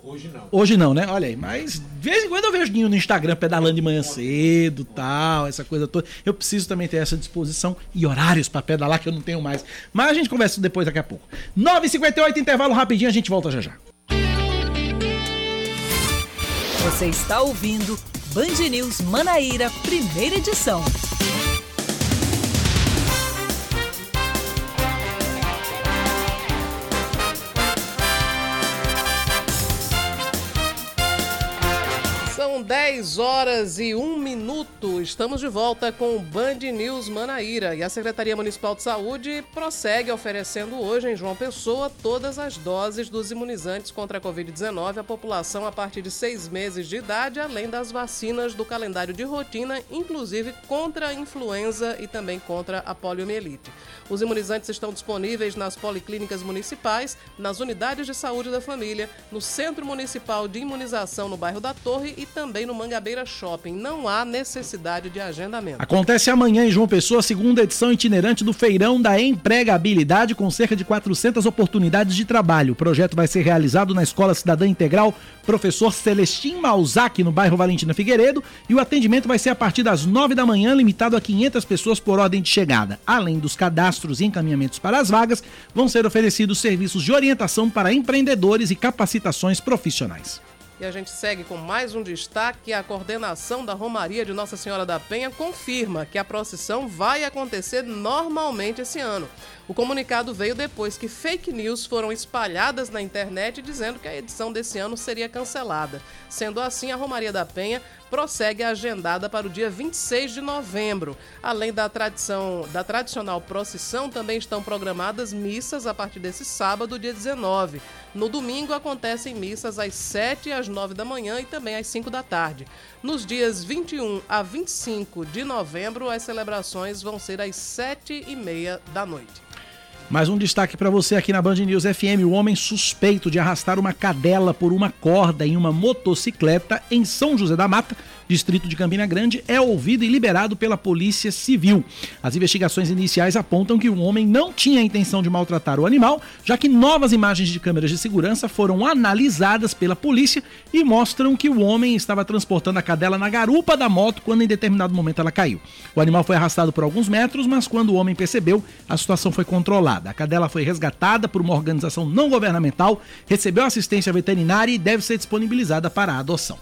Hoje não. Hoje não, né? Olha aí. Mas de vez em quando eu vejo Dinho no Instagram pedalando de manhã cedo, tal, essa coisa toda. Eu preciso também ter essa disposição e horários para pedalar que eu não tenho mais. Mas a gente conversa depois, daqui a pouco. nove e cinquenta e oito, intervalo rapidinho, a gente volta já já. Você está ouvindo Band News Manaíra, primeira edição. dez horas e um minuto, estamos de volta com o Band News Manaíra, e a Secretaria Municipal de Saúde prossegue oferecendo hoje em João Pessoa todas as doses dos imunizantes contra a covid dezenove à população a partir de seis meses de idade, além das vacinas do calendário de rotina, inclusive contra a influenza e também contra a poliomielite. Os imunizantes estão disponíveis nas policlínicas municipais, nas unidades de saúde da família, no Centro Municipal de Imunização no bairro da Torre e também Também no Mangabeira Shopping. Não há necessidade de agendamento. Acontece amanhã em João Pessoa a segunda edição itinerante do Feirão da Empregabilidade, com cerca de quatrocentas oportunidades de trabalho. O projeto vai ser realizado na Escola Cidadã Integral Professor Celestim Malzac, no bairro Valentina Figueiredo, e o atendimento vai ser a partir das nove da manhã, limitado a quinhentas pessoas por ordem de chegada. Além dos cadastros e encaminhamentos para as vagas, vão ser oferecidos serviços de orientação para empreendedores e capacitações profissionais. E a gente segue com mais um destaque. A coordenação da Romaria de Nossa Senhora da Penha confirma que a procissão vai acontecer normalmente esse ano. O comunicado veio depois que fake news foram espalhadas na internet dizendo que a edição desse ano seria cancelada. Sendo assim, a Romaria da Penha prossegue agendada para o dia vinte e seis de novembro. Além da, tradição, da tradicional procissão, também estão programadas missas a partir desse sábado, dia dezenove. No domingo, acontecem missas às sete, às nove da manhã e também às cinco da tarde. Nos dias vinte e um a vinte e cinco de novembro, as celebrações vão ser às sete e meia da noite. Mais um destaque para você aqui na Band News F M. O homem suspeito de arrastar uma cadela por uma corda em uma motocicleta em São José da Mata, distrito de Campina Grande, é ouvido e liberado pela Polícia Civil. As investigações iniciais apontam que o homem não tinha a intenção de maltratar o animal, já que novas imagens de câmeras de segurança foram analisadas pela polícia e mostram que o homem estava transportando a cadela na garupa da moto quando em determinado momento ela caiu. O animal foi arrastado por alguns metros, mas quando o homem percebeu, a situação foi controlada. A cadela foi resgatada por uma organização não governamental, recebeu assistência veterinária e deve ser disponibilizada para a adoção.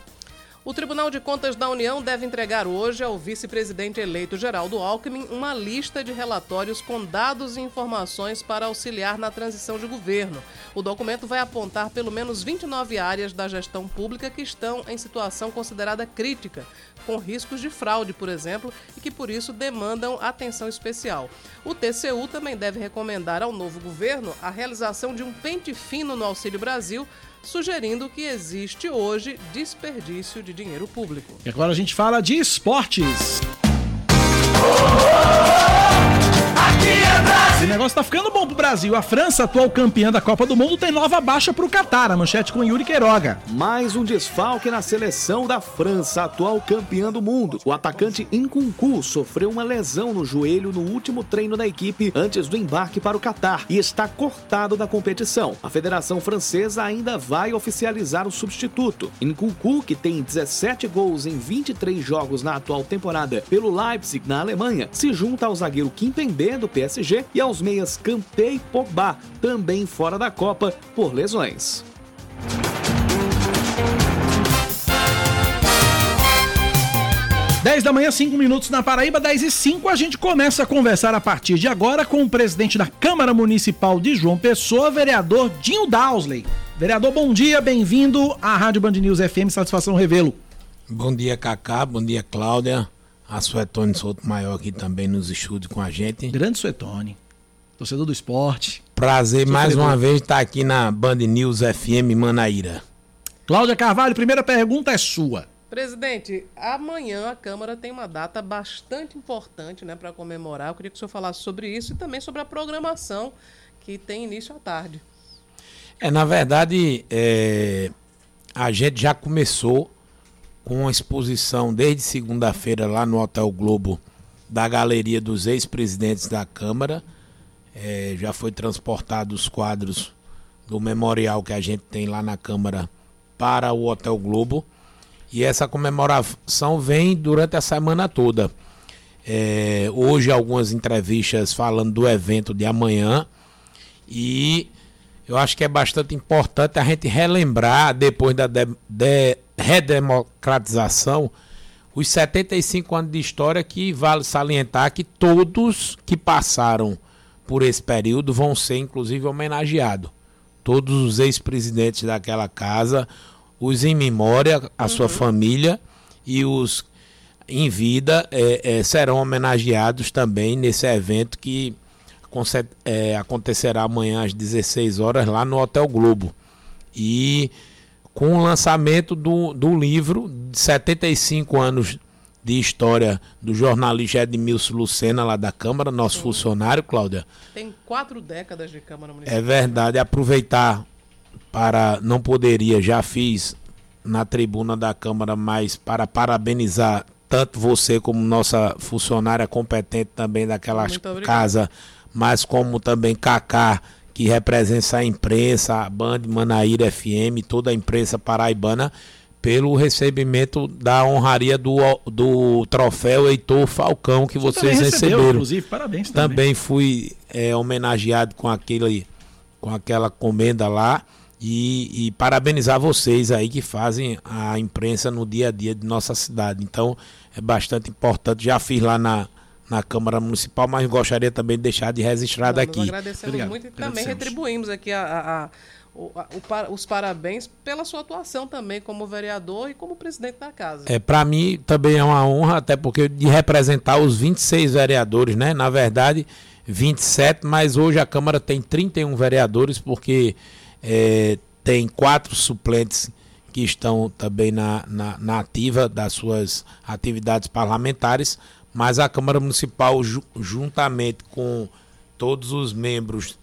O Tribunal de Contas da União deve entregar hoje ao vice-presidente eleito Geraldo Alckmin uma lista de relatórios com dados e informações para auxiliar na transição de governo. O documento vai apontar pelo menos vinte e nove áreas da gestão pública que estão em situação considerada crítica, com riscos de fraude, por exemplo, e que por isso demandam atenção especial. O T C U também deve recomendar ao novo governo a realização de um pente fino no Auxílio Brasil, sugerindo que existe hoje desperdício de dinheiro público. E agora a gente fala de esportes. Oh, oh, oh, aqui é Brasil. O negócio tá ficando bom pro Brasil. A França, atual campeã da Copa do Mundo, tem nova baixa pro Qatar. A manchete com Yuri Queiroga. Mais um desfalque na seleção da França, atual campeã do mundo. O atacante Nkunku sofreu uma lesão no joelho no último treino da equipe antes do embarque para o Qatar e está cortado da competição. A Federação Francesa ainda vai oficializar o substituto. Nkunku, que tem dezessete gols em vinte e três jogos na atual temporada pelo Leipzig, na Alemanha, se junta ao zagueiro Kimpembe, do P S G, e aos meias Kanté e Pogba, também fora da Copa por lesões. dez da manhã, cinco minutos na Paraíba, dez e cinco, a gente começa a conversar a partir de agora com o presidente da Câmara Municipal de João Pessoa, vereador Dinho Dowsley. Vereador, bom dia, bem-vindo à Rádio Band News F M, satisfação revê-lo. Bom dia, Cacá, bom dia, Cláudia. A Suetone Souto-Maior aqui também nos estúdios com a gente. Grande Suetone, torcedor do esporte. Prazer Seu mais vereador. Uma vez estar aqui na Band News F M Manaíra. Cláudia Carvalho, primeira pergunta é sua. Presidente, amanhã a Câmara tem uma data bastante importante, né, para comemorar. Eu queria que o senhor falasse sobre isso e também sobre a programação que tem início à tarde. É, na verdade, é, a gente já começou com uma exposição desde segunda-feira lá no Hotel Globo da galeria dos ex-presidentes da Câmara. É, já foi transportado os quadros do memorial que a gente tem lá na Câmara para o Hotel Globo. E essa comemoração vem durante a semana toda. É, hoje algumas entrevistas falando do evento de amanhã. E eu acho que é bastante importante a gente relembrar, depois da de, de redemocratização, os setenta e cinco anos de história, que vale salientar que todos que passaram por esse período vão ser, inclusive, homenageados. Todos os ex-presidentes daquela casa, os em memória, a uhum. sua família, e os em vida é, é, serão homenageados também nesse evento que é, acontecerá amanhã às dezesseis horas lá no Hotel Globo. E com o lançamento do, do livro de setenta e cinco anos de história do jornalista Edmilson Lucena, lá da Câmara, nosso Sim. funcionário, Cláudia. Tem quatro décadas de Câmara Municipal. É verdade, aproveitar... Para, não poderia, já fiz na tribuna da Câmara, mas para parabenizar tanto você como nossa funcionária competente também daquela casa, mas como também Cacá, que representa a imprensa, a Band Manaíra F M, toda a imprensa paraibana, pelo recebimento da honraria do, do troféu Heitor Falcão, que você vocês recebeu, receberam. Inclusive, parabéns também. Também fui é, homenageado com, aquele, com aquela comenda lá. E, e parabenizar vocês aí que fazem a imprensa no dia a dia de nossa cidade. Então é bastante importante. Já fiz lá na, na Câmara Municipal, mas gostaria também de deixar de registrado Não, aqui. Nós agradecemos Obrigado. muito e também retribuímos aqui a, a, a, o, a, os parabéns pela sua atuação também como vereador e como presidente da casa. É, para mim também é uma honra, até porque de representar os vinte e seis vereadores, né? Na verdade, vinte e sete, mas hoje a Câmara tem trinta e um vereadores, porque... É, tem quatro suplentes que estão também na, na, na ativa das suas atividades parlamentares, mas a Câmara Municipal, ju, juntamente com todos os membros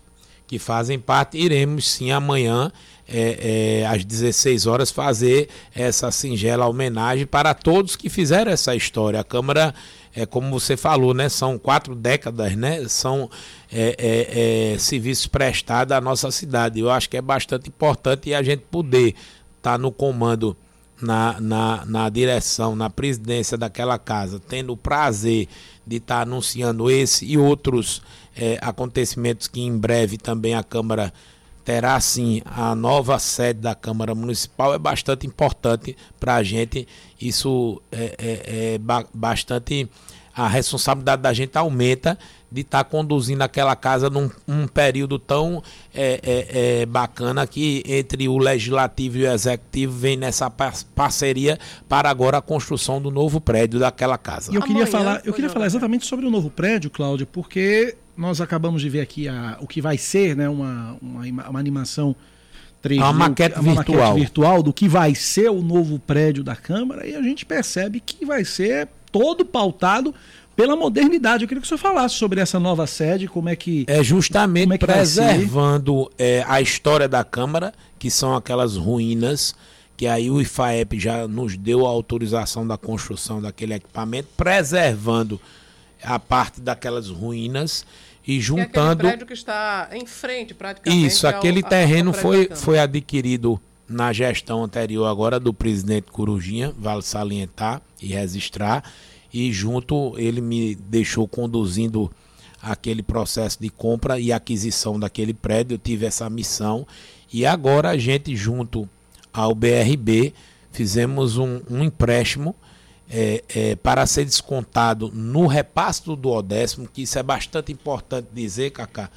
que fazem parte, iremos sim amanhã, é, é, às dezesseis horas, fazer essa singela homenagem para todos que fizeram essa história. A Câmara, é, como você falou, né, são quatro décadas, né, são é, é, é, serviços prestados à nossa cidade. Eu acho que é bastante importante a gente poder estar no comando, na, na, na direção, na presidência daquela casa, tendo o prazer de estar anunciando esse e outros é, acontecimentos que em breve também a Câmara terá, sim, a nova sede da Câmara Municipal, é bastante importante para a gente. Isso é, é, é bastante... A responsabilidade da gente aumenta de estar tá conduzindo aquela casa num um período tão é, é, é, bacana, que entre o Legislativo e o Executivo vem nessa par- parceria para agora a construção do novo prédio daquela casa. E eu queria, Amanhã, falar, eu queria falar exatamente sobre o novo prédio, Cláudio, porque nós acabamos de ver aqui a, o que vai ser, né, uma, uma, uma animação três D, uma, maquete, uma virtual. maquete virtual do que vai ser o novo prédio da Câmara, e a gente percebe que vai ser todo pautado pela modernidade. Eu queria que o senhor falasse sobre essa nova sede, como é que... É justamente é que preservando é, a história da Câmara, que são aquelas ruínas que aí o I F A E P já nos deu a autorização da construção daquele equipamento, preservando a parte daquelas ruínas e juntando... E aquele prédio que está em frente praticamente... Isso, aquele ao, terreno ao foi, foi adquirido na gestão anterior agora do presidente Corujinha, vale salientar e registrar, e junto ele me deixou conduzindo aquele processo de compra e aquisição daquele prédio, eu tive essa missão, e agora a gente junto ao B R B fizemos um, um empréstimo é, é, para ser descontado no repasto do décimo, que isso é bastante importante dizer, Cacá,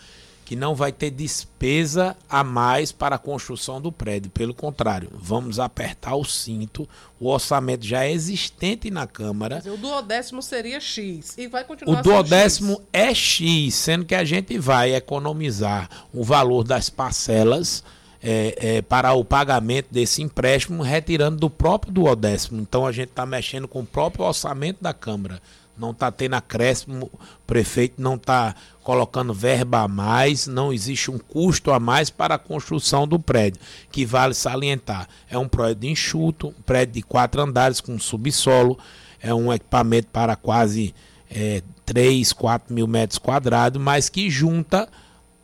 que não vai ter despesa a mais para a construção do prédio, pelo contrário, vamos apertar o cinto, o orçamento já é existente na Câmara. Quer dizer, o duodécimo seria X e vai continuar sendo X. O duodécimo é X, sendo que a gente vai economizar o valor das parcelas é, é, para o pagamento desse empréstimo, retirando do próprio duodécimo. Então a gente está mexendo com o próprio orçamento da Câmara. Não está tendo acréscimo, o prefeito não está colocando verba a mais, não existe um custo a mais para a construção do prédio, que vale salientar. É um prédio enxuto, um prédio de quatro andares com subsolo, é um equipamento para quase é, três, quatro mil metros quadrados, mas que junta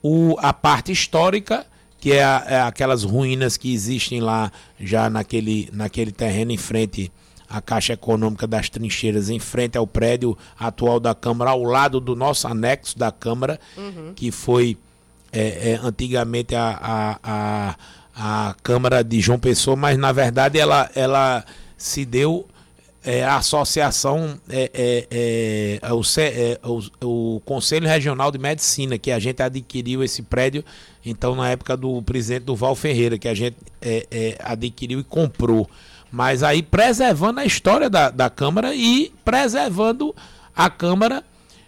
o, a parte histórica, que é, a, é aquelas ruínas que existem lá já naquele, naquele terreno em frente a Caixa Econômica das Trincheiras, em frente ao prédio atual da Câmara, ao lado do nosso anexo da Câmara, uhum. que foi é, é, antigamente a, a, a, a Câmara de João Pessoa, mas na verdade ela, ela se deu é, a associação, é, é, é, o, é, o, o Conselho Regional de Medicina, que a gente adquiriu esse prédio, então na época do presidente Duval Ferreira, que a gente é, é, adquiriu e comprou. Mas aí preservando a história da, da Câmara e preservando a Câmara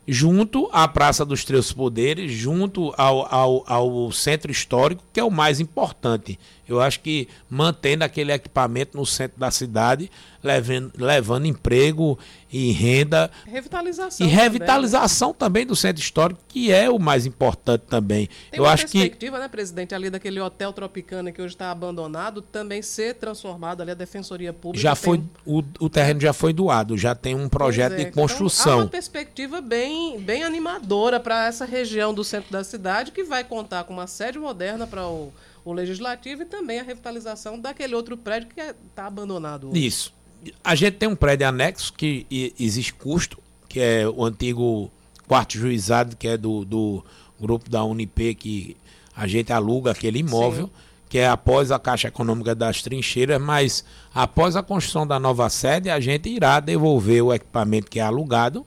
junto à Praça dos Três Poderes, junto ao, ao, ao Centro Histórico, que é o mais importante. Eu acho que mantendo aquele equipamento no centro da cidade, levando, levando emprego e renda. Revitalização E revitalização também, né? também do Centro Histórico, que é o mais importante também. Tem Eu uma acho perspectiva, que... né, presidente, ali daquele Hotel Tropicana que hoje está abandonado, também ser transformado ali, a Defensoria Pública. Já tem... foi, o, o terreno já foi doado, já tem um projeto é, de construção. Então, há uma perspectiva bem, bem animadora para essa região do centro da cidade, que vai contar com uma sede moderna para o, o Legislativo e também a revitalização daquele outro prédio que está abandonado hoje. Isso. A gente tem um prédio anexo que existe custo, que é o antigo quarto juizado, que é do, do grupo da Unip, que a gente aluga aquele imóvel, Sim. que é após a Caixa Econômica das Trincheiras, mas após a construção da nova sede, a gente irá devolver o equipamento que é alugado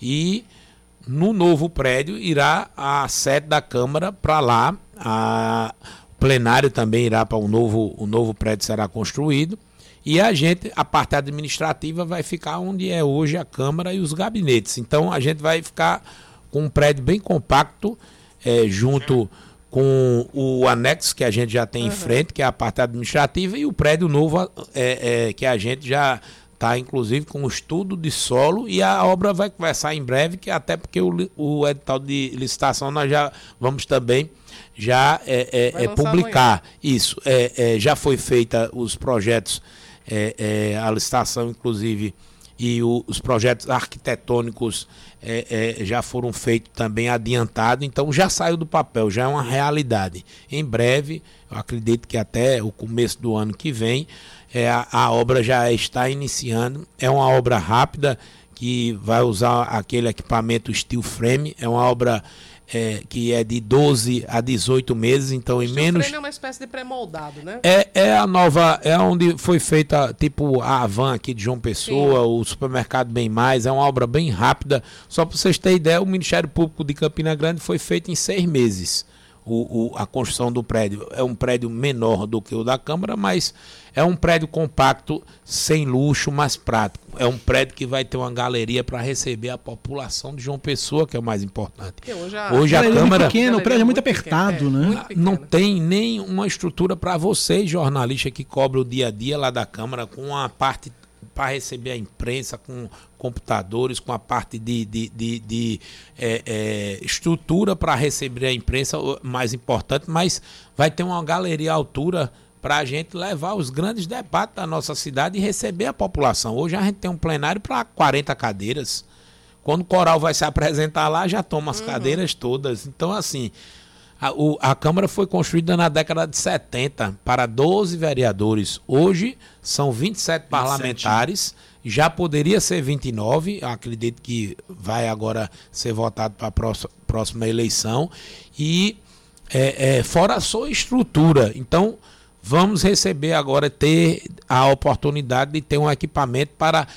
e no novo prédio irá a sede da Câmara para lá, a plenário também irá para um novo, um novo prédio será construído. E a gente, a parte administrativa vai ficar onde é hoje a Câmara e os gabinetes. Então a gente vai ficar com um prédio bem compacto, é, junto com o anexo que a gente já tem uhum. em frente, que é a parte administrativa, e o prédio novo é, é, que a gente já está, inclusive, com o estudo de solo, e a obra vai começar em breve, que até porque o, o edital de licitação nós já vamos também já é, é, é, publicar. Amanhã. Isso, é, é, já foi feita os projetos. É, é, a licitação, inclusive, e o, os projetos arquitetônicos é, é, já foram feitos também adiantado, então já saiu do papel, já é uma realidade. Em breve, eu acredito que até o começo do ano que vem, é, a, a obra já está iniciando, é uma obra rápida que vai usar aquele equipamento steel frame, é uma obra... É, que é de doze a dezoito meses, então em menos... O frame é uma espécie de pré-moldado, né? É, é a nova, é onde foi feita, tipo, a Havan aqui de João Pessoa, Sim. o supermercado Bem Mais, é uma obra bem rápida. Só para vocês terem ideia, o Ministério Público de Campina Grande foi feito em seis meses, o, o, a construção do prédio. É um prédio menor do que o da Câmara, mas é um prédio compacto, sem luxo, mas prático. É um prédio que vai ter uma galeria para receber a população de João Pessoa, que é o mais importante. Hoje a, hoje a, a Câmara... É pequeno, o prédio é muito apertado, pequeno, é, né? Muito não tem nem uma estrutura para vocês, jornalistas, que cobram o dia a dia lá da Câmara, com a parte para receber a imprensa, com computadores, com a parte de, de, de, de é, é, estrutura para receber a imprensa, mais importante, mas vai ter uma galeria à altura para a gente levar os grandes debates da nossa cidade e receber a população. Hoje a gente tem um plenário para quarenta cadeiras. Quando o coral vai se apresentar lá, já toma as uhum. cadeiras todas. Então, assim, a, o, a Câmara foi construída na década de setenta para doze vereadores. Hoje são vinte e sete, vinte e sete parlamentares. Já poderia ser vinte e nove. Eu acredito que vai agora ser votado para a próxima, próxima eleição. E é, é, fora a sua estrutura. Então, vamos receber agora, ter a oportunidade de ter um equipamento para...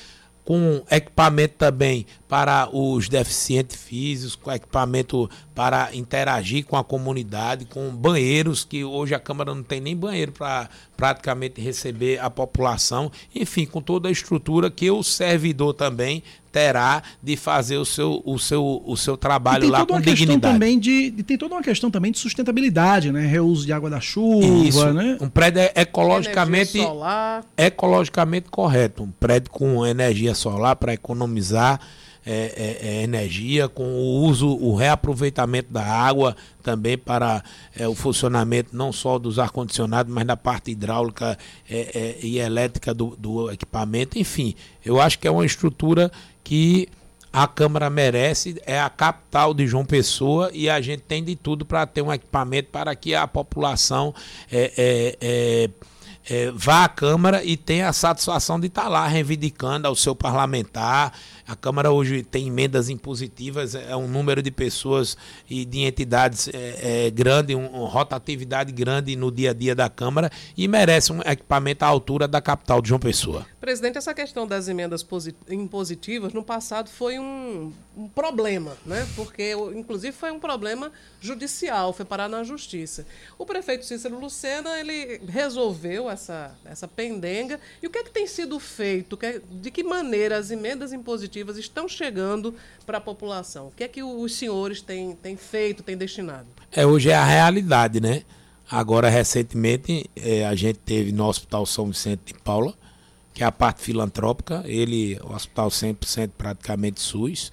com equipamento também para os deficientes físicos, com equipamento para interagir com a comunidade, com banheiros, que hoje a Câmara não tem nem banheiro para praticamente receber a população. Enfim, com toda a estrutura que o servidor também terá de fazer o seu, o seu, o seu trabalho lá com dignidade. Também de, tem toda uma questão também de sustentabilidade, né? Reuso de água da chuva. Isso, né? Um prédio ecologicamente, ecologicamente correto. Um prédio com energia solar para economizar É, é, é energia, com o uso, o reaproveitamento da água também para é, o funcionamento não só dos ar-condicionados, mas da parte hidráulica é, é, e elétrica do, do equipamento. Enfim, eu acho que é uma estrutura que a Câmara merece, é a capital de João Pessoa e a gente tem de tudo para ter um equipamento para que a população é, é, é, É, vá à Câmara e tenha a satisfação de estar lá reivindicando ao seu parlamentar. A Câmara hoje tem emendas impositivas, é um número de pessoas e de entidades é, é, grande, um, uma rotatividade grande no dia a dia da Câmara e merece um equipamento à altura da capital de João Pessoa. Presidente, essa questão das emendas posit- impositivas no passado foi um, um problema, né? Porque inclusive foi um problema judicial, foi parar na justiça. O prefeito Cícero Lucena, ele resolveu Essa, essa pendenga. E o que é que tem sido feito? De que maneira as emendas impositivas estão chegando para a população? O que é que os senhores têm, têm feito, têm destinado? É, hoje é a realidade, né? Agora, recentemente, é, a gente teve no Hospital São Vicente de Paula, que é a parte filantrópica, ele, o hospital cem por cento praticamente SUS,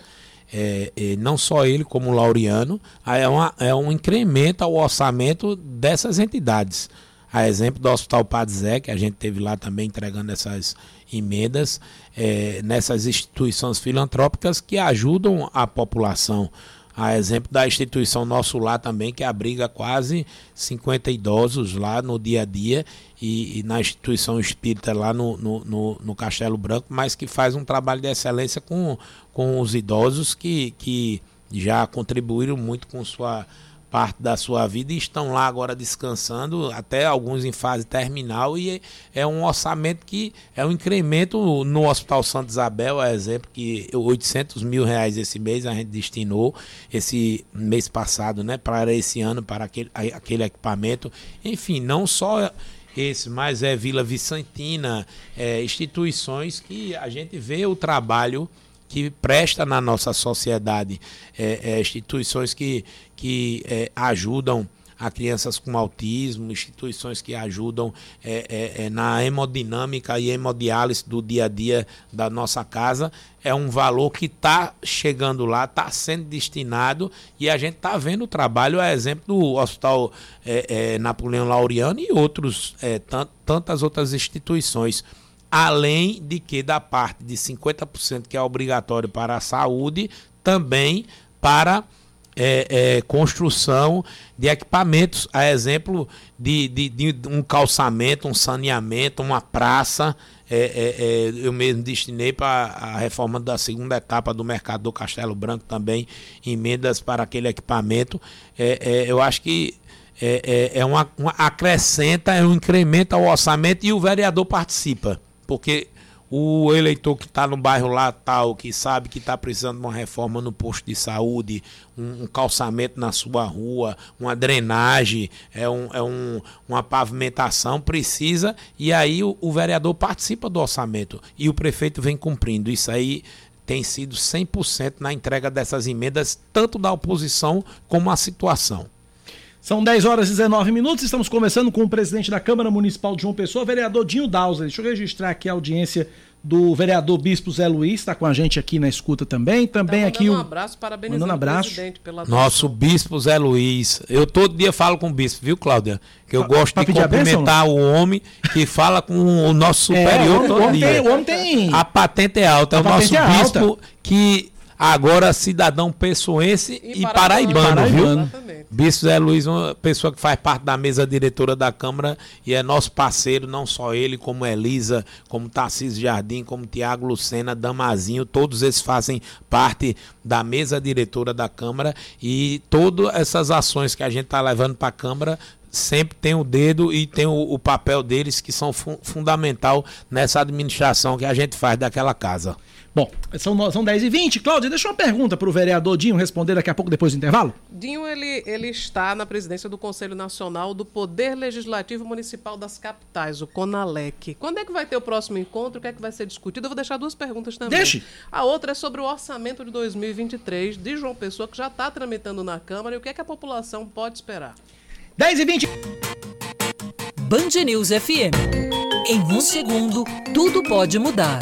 é, é, não só ele, como o Laureano, é, uma, é um incremento ao orçamento dessas entidades. A exemplo do Hospital Padre Zé, que a gente teve lá também entregando essas emendas, é, nessas instituições filantrópicas que ajudam a população. A exemplo da instituição Nosso Lar também, que abriga quase cinquenta idosos lá no dia a dia, e, e na instituição espírita lá no, no, no, no Castelo Branco, mas que faz um trabalho de excelência com, com os idosos que, que já contribuíram muito com sua... parte da sua vida e estão lá agora descansando, até alguns em fase terminal, e é um orçamento que é um incremento no Hospital Santa Isabel, é exemplo, que oitocentos mil reais esse mês a gente destinou, esse mês passado, né, para esse ano, para aquele, aquele equipamento, enfim, não só esse, mas é Vila Vicentina, é, instituições que a gente vê o trabalho que presta na nossa sociedade, é, é, instituições que, que é, ajudam a crianças com autismo, instituições que ajudam é, é, na hemodinâmica e hemodiálise do dia a dia da nossa casa. É um valor que está chegando lá, está sendo destinado e a gente está vendo o trabalho, a exemplo do Hospital é, é, Napoleão Laureano e outros, é, tant, tantas outras instituições. Além de que da parte de cinquenta por cento que é obrigatório para a saúde, também para é, é, construção de equipamentos, a exemplo de, de, de um calçamento, um saneamento, uma praça. É, é, é, eu mesmo destinei para a reforma da segunda etapa do mercado do Castelo Branco também, emendas para aquele equipamento. É, é, eu acho que é, é, é uma, uma acrescenta, é um incremento ao orçamento e o vereador participa. Porque o eleitor que está no bairro lá tal, que sabe que está precisando de uma reforma no posto de saúde, um, um calçamento na sua rua, uma drenagem, é, um, é um, uma pavimentação, precisa, e aí o, o vereador participa do orçamento e o prefeito vem cumprindo. Isso aí tem sido cem por cento na entrega dessas emendas, tanto da oposição como a situação. São dez horas e dezenove minutos, estamos começando com o presidente da Câmara Municipal de João Pessoa, vereador Dinho Dauser. Deixa eu registrar aqui a audiência do vereador Bispo Zé Luiz, está com a gente aqui na escuta também. Também tá aqui um o... abraço, parabenizando um abraço. O presidente pela nosso Bispo Zé Luiz. Eu todo dia falo com o Bispo, viu, Cláudia? Que eu pra, gosto pra de cumprimentar o homem que fala com o nosso superior é, todo homem dia. Tem, o homem tem... A patente é alta, a é o nosso é Bispo alta. Que... Agora cidadão pessoense e, e paraibano, paraibano, viu? Exatamente. Bispo Zé Luiz, uma pessoa que faz parte da mesa diretora da Câmara e é nosso parceiro, não só ele, como Elisa, como Tarcísio Jardim, como Tiago Lucena, Damazinho, todos eles fazem parte da mesa diretora da Câmara e todas essas ações que a gente está levando para a Câmara sempre tem o dedo e tem o, o papel deles que são fu- fundamental nessa administração que a gente faz daquela casa. Bom, são, são dez e vinte. Cláudia, deixa uma pergunta para o vereador Dinho responder daqui a pouco, depois do intervalo. Dinho, ele, ele está na presidência do Conselho Nacional do Poder Legislativo Municipal das Capitais, o CONALEC. Quando é que vai ter o próximo encontro? O que é que vai ser discutido? Eu vou deixar duas perguntas também. Deixe. A outra é sobre o orçamento de dois mil e vinte e três de João Pessoa, que já está tramitando na Câmara, e o que é que a população pode esperar? dez e vinte. Band News F M. Em um segundo, tudo pode mudar.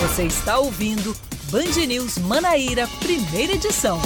Você está ouvindo Band News Manaíra, primeira edição.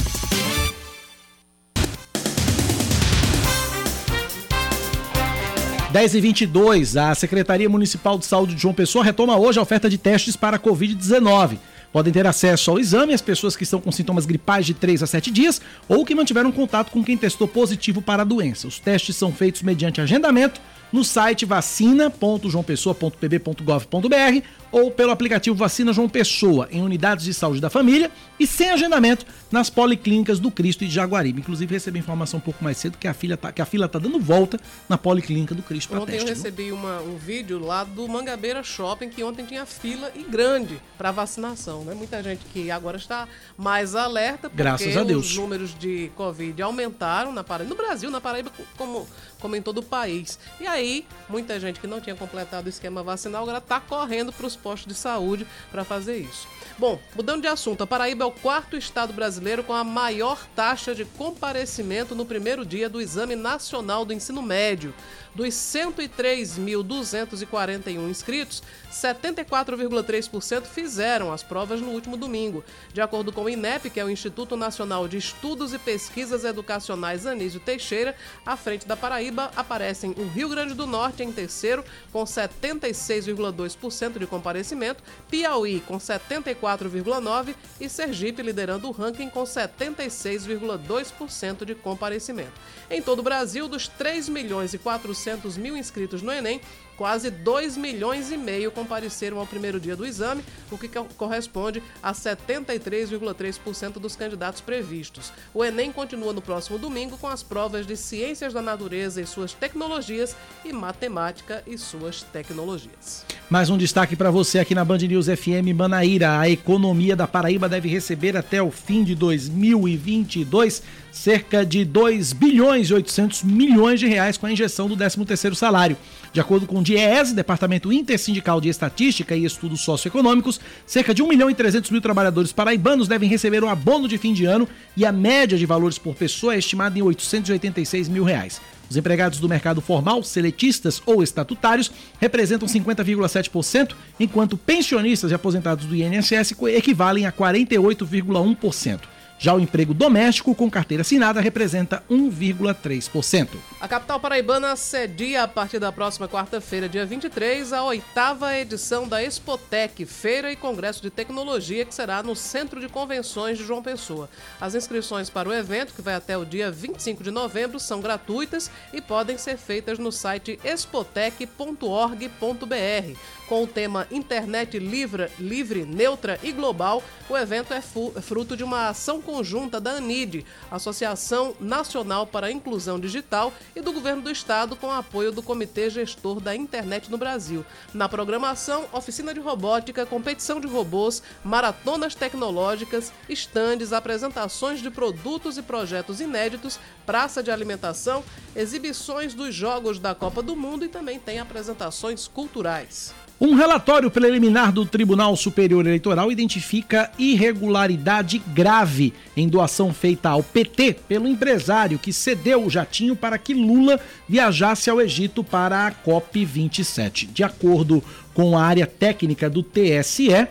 dez e vinte e dois, a Secretaria Municipal de Saúde de João Pessoa retoma hoje a oferta de testes para a covid dezenove. Podem ter acesso ao exame as pessoas que estão com sintomas gripais de três a sete dias ou que mantiveram contato com quem testou positivo para a doença. Os testes são feitos mediante agendamento no site vacina ponto joão pessoa ponto p b ponto gov ponto b r ou pelo aplicativo Vacina João Pessoa, em unidades de saúde da família e sem agendamento nas policlínicas do Cristo e de Jaguaribe. Inclusive, recebi informação um pouco mais cedo que a fila tá, que a fila está dando volta na policlínica do Cristo para teste. Ontem eu recebi uma, um vídeo lá do Mangabeira Shopping, que ontem tinha fila e grande para vacinação, né? Muita gente que agora está mais alerta, porque graças a Deus. Os números de Covid aumentaram na Paraíba, no Brasil, na Paraíba, como, como em todo o país. E aí, E muita gente que não tinha completado o esquema vacinal agora está correndo para os postos de saúde para fazer isso. Bom, mudando de assunto, a Paraíba é o quarto estado brasileiro com a maior taxa de comparecimento no primeiro dia do Exame Nacional do Ensino Médio. Dos cento e três mil duzentos e quarenta e um inscritos, setenta e quatro vírgula três por cento fizeram as provas no último domingo. De acordo com o INEP, que é o Instituto Nacional de Estudos e Pesquisas Educacionais Anísio Teixeira, à frente da Paraíba aparecem o Rio Grande do Norte em terceiro, com setenta e seis vírgula dois por cento de comparecimento, Piauí com setenta e quatro vírgula nove por cento e Sergipe liderando o ranking com setenta e seis vírgula dois por cento de comparecimento. Em todo o Brasil, dos três milhões e quatrocentos mil inscritos no Enem, quase dois milhões e meio compareceram ao primeiro dia do exame, o que corresponde a setenta e três vírgula três por cento dos candidatos previstos. O Enem continua no próximo domingo com as provas de Ciências da Natureza e suas tecnologias e Matemática e suas tecnologias. Mais um destaque para você aqui na Band News F M Manaíra. A economia da Paraíba deve receber até o fim de dois mil e vinte e dois cerca de dois bilhões e oitocentos milhões de reais com a injeção do décimo terceiro salário. De acordo com o DIEESE, Departamento Intersindical de Estatística e Estudos Socioeconômicos, cerca de um milhão e trezentos mil trabalhadores paraibanos devem receber o abono de fim de ano e a média de valores por pessoa é estimada em oitocentos e oitenta e seis mil reais. Os empregados do mercado formal, seletistas ou estatutários, representam cinquenta vírgula sete por cento, enquanto pensionistas e aposentados do I N S S equivalem a quarenta e oito vírgula um por cento. Já o emprego doméstico com carteira assinada representa um vírgula três por cento. A capital paraibana cedia a partir da próxima quarta-feira, dia vinte e três, a oitava edição da Expotec, Feira e Congresso de Tecnologia, que será no Centro de Convenções de João Pessoa. As inscrições para o evento, que vai até o dia vinte e cinco de novembro, são gratuitas e podem ser feitas no site expotec ponto org ponto b r. Com o tema Internet livre, livre, neutra e global, o evento é fu- fruto de uma ação conjunta da ANID, Associação Nacional para a Inclusão Digital, e do Governo do Estado com apoio do Comitê Gestor da Internet no Brasil. Na programação, oficina de robótica, competição de robôs, maratonas tecnológicas, estandes, apresentações de produtos e projetos inéditos, praça de alimentação, exibições dos jogos da Copa do Mundo e também tem apresentações culturais. Um relatório preliminar do Tribunal Superior Eleitoral identifica irregularidade grave em doação feita ao P T pelo empresário que cedeu o jatinho para que Lula viajasse ao Egito para a COP vinte e sete. De acordo com a área técnica do T S E, uh,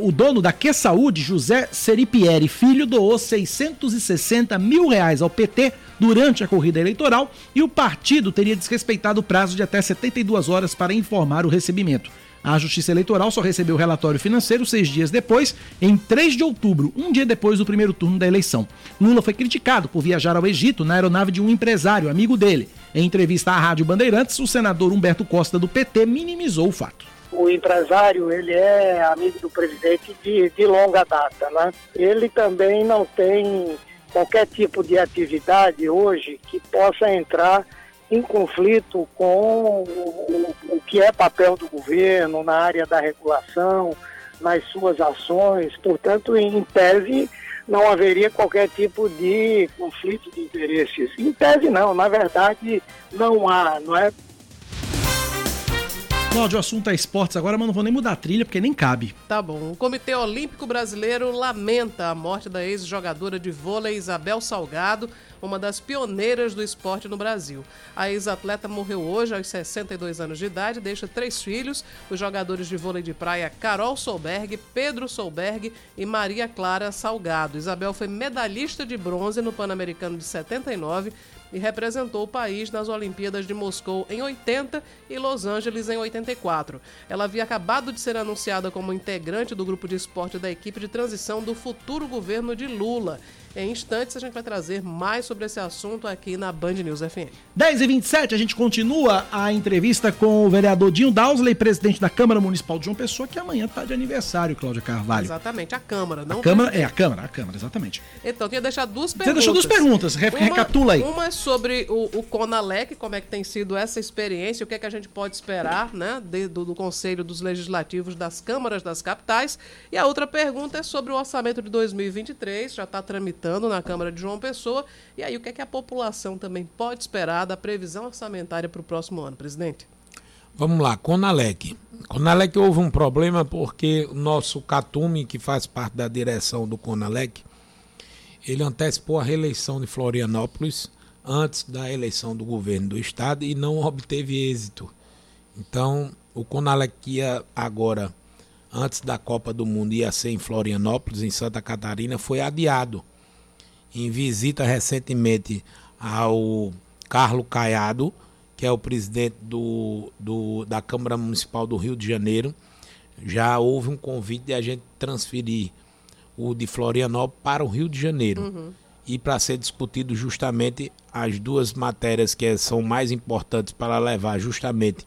o dono da Que Saúde, José Seripieri Filho, doou seiscentos e sessenta mil reais ao P T durante a corrida eleitoral e o partido teria desrespeitado o prazo de até setenta e duas horas para informar o recebimento. A Justiça Eleitoral só recebeu o relatório financeiro seis dias depois, em três de outubro, um dia depois do primeiro turno da eleição. Lula foi criticado por viajar ao Egito na aeronave de um empresário, amigo dele. Em entrevista à Rádio Bandeirantes, o senador Humberto Costa, do P T, minimizou o fato. O empresário, ele é amigo do presidente de, de longa data, né? Ele também não tem qualquer tipo de atividade hoje que possa entrar em conflito com o, o que é papel do governo na área da regulação, nas suas ações. Portanto, em tese, não haveria qualquer tipo de conflito de interesses. Em tese, não. Na verdade, não há, não é? Cláudio, o assunto é esportes agora, mas não vou nem mudar a trilha, porque nem cabe. Tá bom. O Comitê Olímpico Brasileiro lamenta a morte da ex-jogadora de vôlei Isabel Salgado, uma das pioneiras do esporte no Brasil. A ex-atleta morreu hoje aos sessenta e dois anos de idade, deixa três filhos, os jogadores de vôlei de praia Carol Solberg, Pedro Solberg e Maria Clara Salgado. Isabel foi medalhista de bronze no Pan-Americano de setenta e nove e representou o país nas Olimpíadas de Moscou em oitenta e Los Angeles em oitenta e quatro. Ela havia acabado de ser anunciada como integrante do grupo de esporte da equipe de transição do futuro governo de Lula. Em instantes, a gente vai trazer mais sobre esse assunto aqui na Band News F M. dez e vinte e sete, a gente continua a entrevista com o vereador Dinho Dausley, presidente da Câmara Municipal de João Pessoa, que amanhã está de aniversário, Cláudia Carvalho. Exatamente, a Câmara, não a Câmara, é, a Câmara, a Câmara, exatamente. Então, tinha deixado duas perguntas. Você deixou duas perguntas, Re- uma, recapitula aí. Uma é sobre o, o Conalec, como é que tem sido essa experiência, o que é que a gente pode esperar, né, de, do, do Conselho dos Legislativos das Câmaras das Capitais. E a outra pergunta é sobre o orçamento de dois mil e vinte e três, já está tramitando na Câmara de João Pessoa, e aí o que é que a população também pode esperar da previsão orçamentária para o próximo ano, presidente? Vamos lá, Conalec. Conalec houve um problema porque o nosso Catume, que faz parte da direção do Conalec, ele antecipou a reeleição de Florianópolis antes da eleição do governo do estado e não obteve êxito. Então, o Conalec ia agora, antes da Copa do Mundo, ia ser em Florianópolis, em Santa Catarina, foi adiado. Em visita recentemente ao Carlos Caiado, que é o presidente do, do, da Câmara Municipal do Rio de Janeiro, já houve um convite de a gente transferir o de Florianópolis para o Rio de Janeiro. Uhum. E para ser discutido justamente as duas matérias que são mais importantes para levar justamente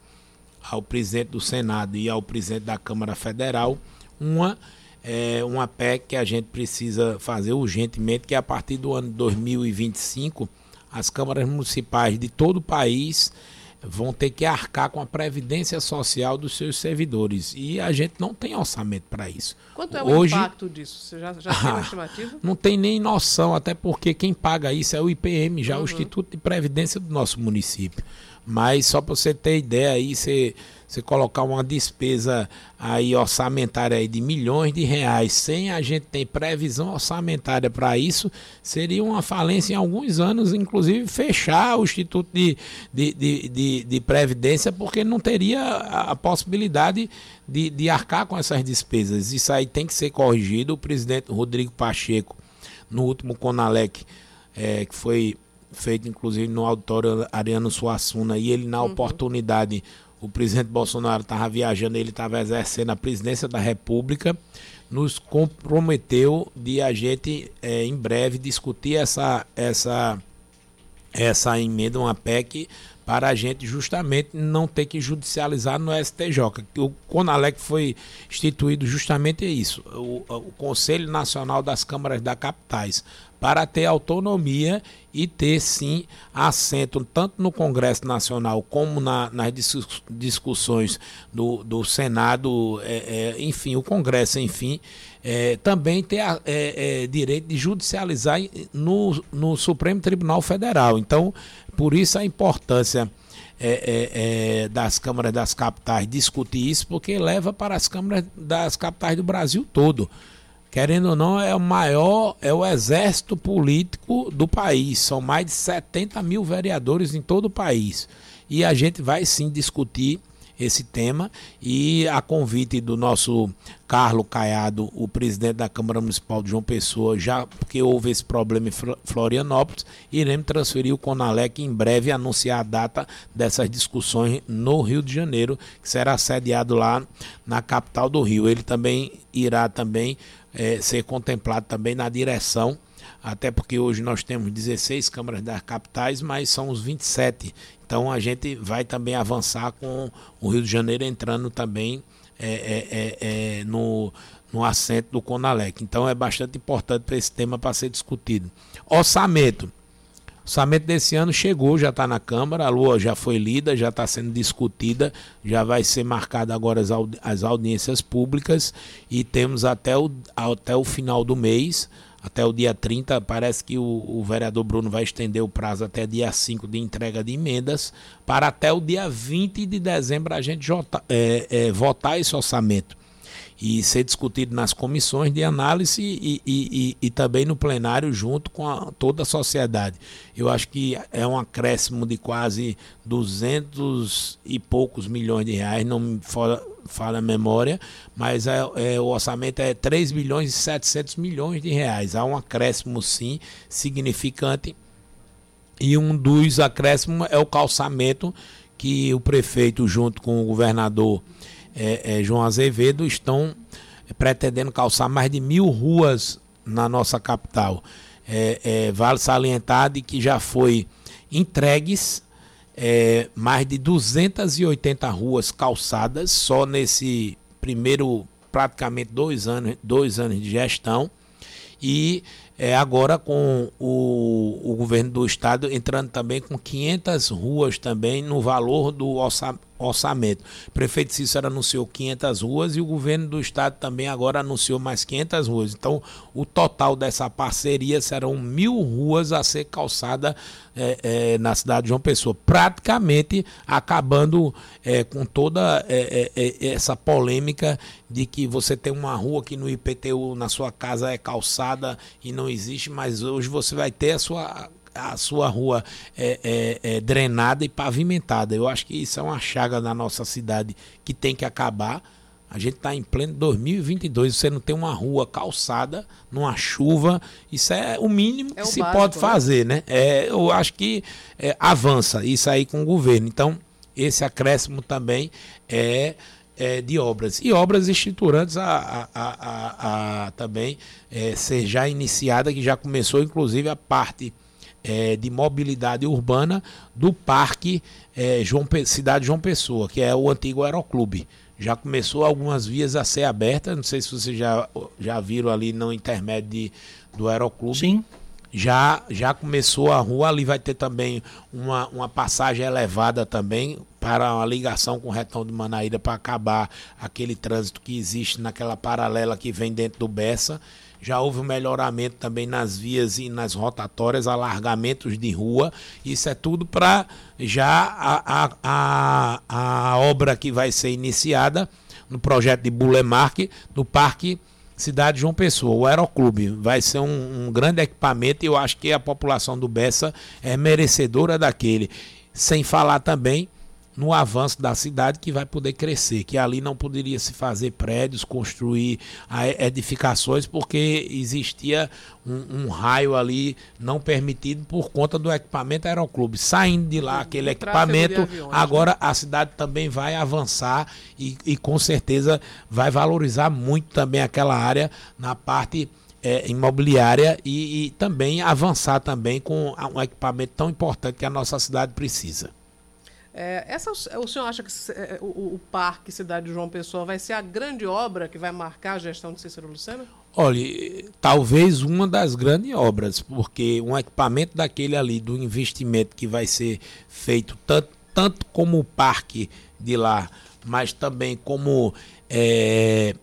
ao presidente do Senado e ao presidente da Câmara Federal, uma... É uma P E C que a gente precisa fazer urgentemente, que a partir do ano dois mil e vinte e cinco, as câmaras municipais de todo o país vão ter que arcar com a previdência social dos seus servidores. E a gente não tem orçamento para isso. Quanto é o Hoje, impacto disso? Você já, já tem uma estimativa? Não tem nem noção, até porque quem paga isso é o I P M, já uhum. o Instituto de Previdência do nosso município. Mas só para você ter ideia, aí você, você colocar uma despesa aí orçamentária aí de milhões de reais, sem a gente ter previsão orçamentária para isso, seria uma falência em alguns anos, inclusive fechar o Instituto de, de, de, de, de Previdência, porque não teria a possibilidade de, de arcar com essas despesas. Isso aí tem que ser corrigido. O presidente Rodrigo Pacheco, no último Conalec, é, que foi... feito inclusive no auditório Ariano Suassuna, e ele na uhum. oportunidade, o presidente Bolsonaro estava viajando, ele estava exercendo a presidência da República, nos comprometeu de a gente é, em breve discutir essa, essa, essa emenda, uma P E C, para a gente justamente não ter que judicializar no S T J. O Conalec foi instituído justamente isso, o, o Conselho Nacional das Câmaras das Capitais, para ter autonomia e ter, sim, assento tanto no Congresso Nacional como na, nas discussões do, do Senado, é, é, enfim, o Congresso, enfim, é, também ter a, é, é, direito de judicializar no, no Supremo Tribunal Federal. Então, por isso a importância é, é, é, das câmaras das capitais discutir isso, porque leva para as câmaras das capitais do Brasil todo. Querendo ou não, é o maior, é o exército político do país. São mais de setenta mil vereadores em todo o país. E a gente vai sim discutir esse tema. E a convite do nosso Carlos Caiado, o presidente da Câmara Municipal de João Pessoa, já que houve esse problema em Florianópolis, iremos transferir o Conalec em breve, anunciar a data dessas discussões no Rio de Janeiro, que será sediado lá na capital do Rio. Ele também irá também... É, ser contemplado também na direção, até porque hoje nós temos dezesseis câmaras das capitais, mas são os vinte e sete, então a gente vai também avançar com o Rio de Janeiro entrando também é, é, é, é, no, no assento do Conalec. Então é bastante importante para esse tema para ser discutido. Orçamento. O orçamento desse ano chegou, já está na Câmara, a lua já foi lida, já está sendo discutida, já vai ser marcada agora as, audi- as audiências públicas e temos até o, até o final do mês, até o dia trinta, parece que o, o vereador Bruno vai estender o prazo até dia cinco de entrega de emendas, para até o dia vinte de dezembro a gente jota, é, é, votar esse orçamento e ser discutido nas comissões de análise e, e, e, e também no plenário junto com a, toda a sociedade. Eu acho que é um acréscimo de quase duzentos e poucos milhões de reais, não me falha a memória, mas é, é, o orçamento é três bilhões e setecentos milhões de reais. Há um acréscimo, sim, significante, e um dos acréscimos é o calçamento que o prefeito, junto com o governador, É, é, João Azevedo, estão pretendendo calçar mais de mil ruas na nossa capital. É, é, vale salientar de que já foi entregues é, mais de duzentas e oitenta ruas calçadas só nesse primeiro praticamente dois anos, dois anos de gestão, e é, agora com o, o governo do estado entrando também com quinhentas ruas também no valor do orçamento. orçamento. O prefeito Cícero anunciou quinhentas ruas e o governo do estado também agora anunciou mais quinhentas ruas. Então, o total dessa parceria serão mil ruas a ser calçada é, é, na cidade de João Pessoa, praticamente acabando é, com toda é, é, essa polêmica de que você tem uma rua que no I P T U na sua casa é calçada e não existe, mas hoje você vai ter a sua... a sua rua é, é, é drenada e pavimentada. Eu acho que isso é uma chaga na nossa cidade que tem que acabar. A gente está em pleno dois mil e vinte e dois, você não tem uma rua calçada, numa chuva, isso é o mínimo é que o se básico, pode fazer, né? É, eu acho que é, avança isso aí com o governo. Então, esse acréscimo também é... de obras, e obras estruturantes a, a, a, a, a também é, ser já iniciada, que já começou inclusive a parte é, de mobilidade urbana do Parque é, João, Cidade João Pessoa, que é o antigo Aeroclube. Já começou algumas vias a ser abertas, não sei se vocês já, já viram ali no intermédio de, do Aeroclube. Sim. Já, já começou a rua, ali vai ter também uma, uma passagem elevada também para uma ligação com o Retão de Manaíra para acabar aquele trânsito que existe naquela paralela que vem dentro do Bessa. Já houve um melhoramento também nas vias e nas rotatórias, alargamentos de rua. Isso é tudo para já a, a, a, a obra que vai ser iniciada no projeto de Bulemark, do Parque Cidade João Pessoa, o Aeroclube. Vai ser um, um grande equipamento e eu acho que a população do Bessa é merecedora daquele. Sem falar também no avanço da cidade, que vai poder crescer, que ali não poderia se fazer prédios, construir edificações, porque existia um, um raio ali não permitido por conta do equipamento Aeroclube. Saindo de lá aquele o equipamento, aviões, agora né? A cidade também vai avançar e, e com certeza vai valorizar muito também aquela área na parte É, imobiliária e, e também avançar também com um equipamento tão importante que a nossa cidade precisa. É, essa, o senhor acha que é, o, o Parque Cidade João Pessoa vai ser a grande obra que vai marcar a gestão de Cícero Lucena? Olha, talvez uma das grandes obras, porque um equipamento daquele ali, do investimento que vai ser feito tanto, tanto como o parque de lá, mas também como é,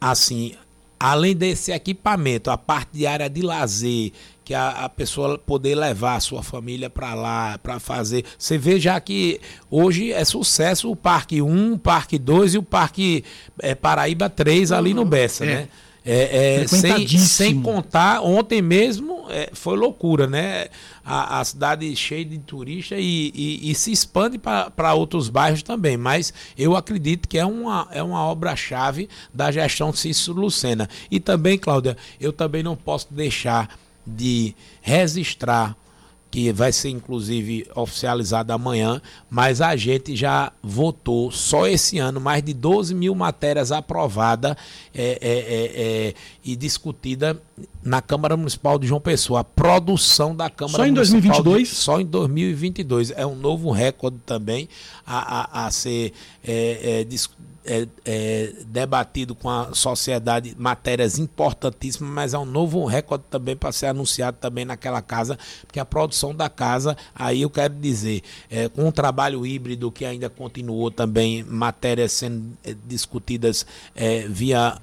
assim, além desse equipamento, a parte de área de lazer, que a, a pessoa poder levar a sua família para lá, para fazer. Você vê já que hoje é sucesso o Parque um, Parque dois e o Parque é, Paraíba três ali no Bessa, é. né? É, é, sem, sem contar, ontem mesmo é, foi loucura, né? A, a cidade cheia de turistas e, e, e se expande para outros bairros também. Mas eu acredito que é uma, é uma obra-chave da gestão Cícero Lucena. E também, Cláudia, eu também não posso deixar de registrar, que vai ser inclusive oficializado amanhã, mas a gente já votou, só esse ano, mais de doze mil matérias aprovadas é, é, é, é, e discutidas na Câmara Municipal de João Pessoa, a produção da Câmara Municipal. Só em dois mil e vinte e dois? De, só em dois mil e vinte e dois, é um novo recorde também a, a, a ser é, é, discutido. É, é, debatido com a sociedade, matérias importantíssimas, mas há um novo recorde também para ser anunciado também naquela casa, porque a produção da casa, aí eu quero dizer, é, com um trabalho híbrido que ainda continuou também, matérias sendo é, discutidas é, via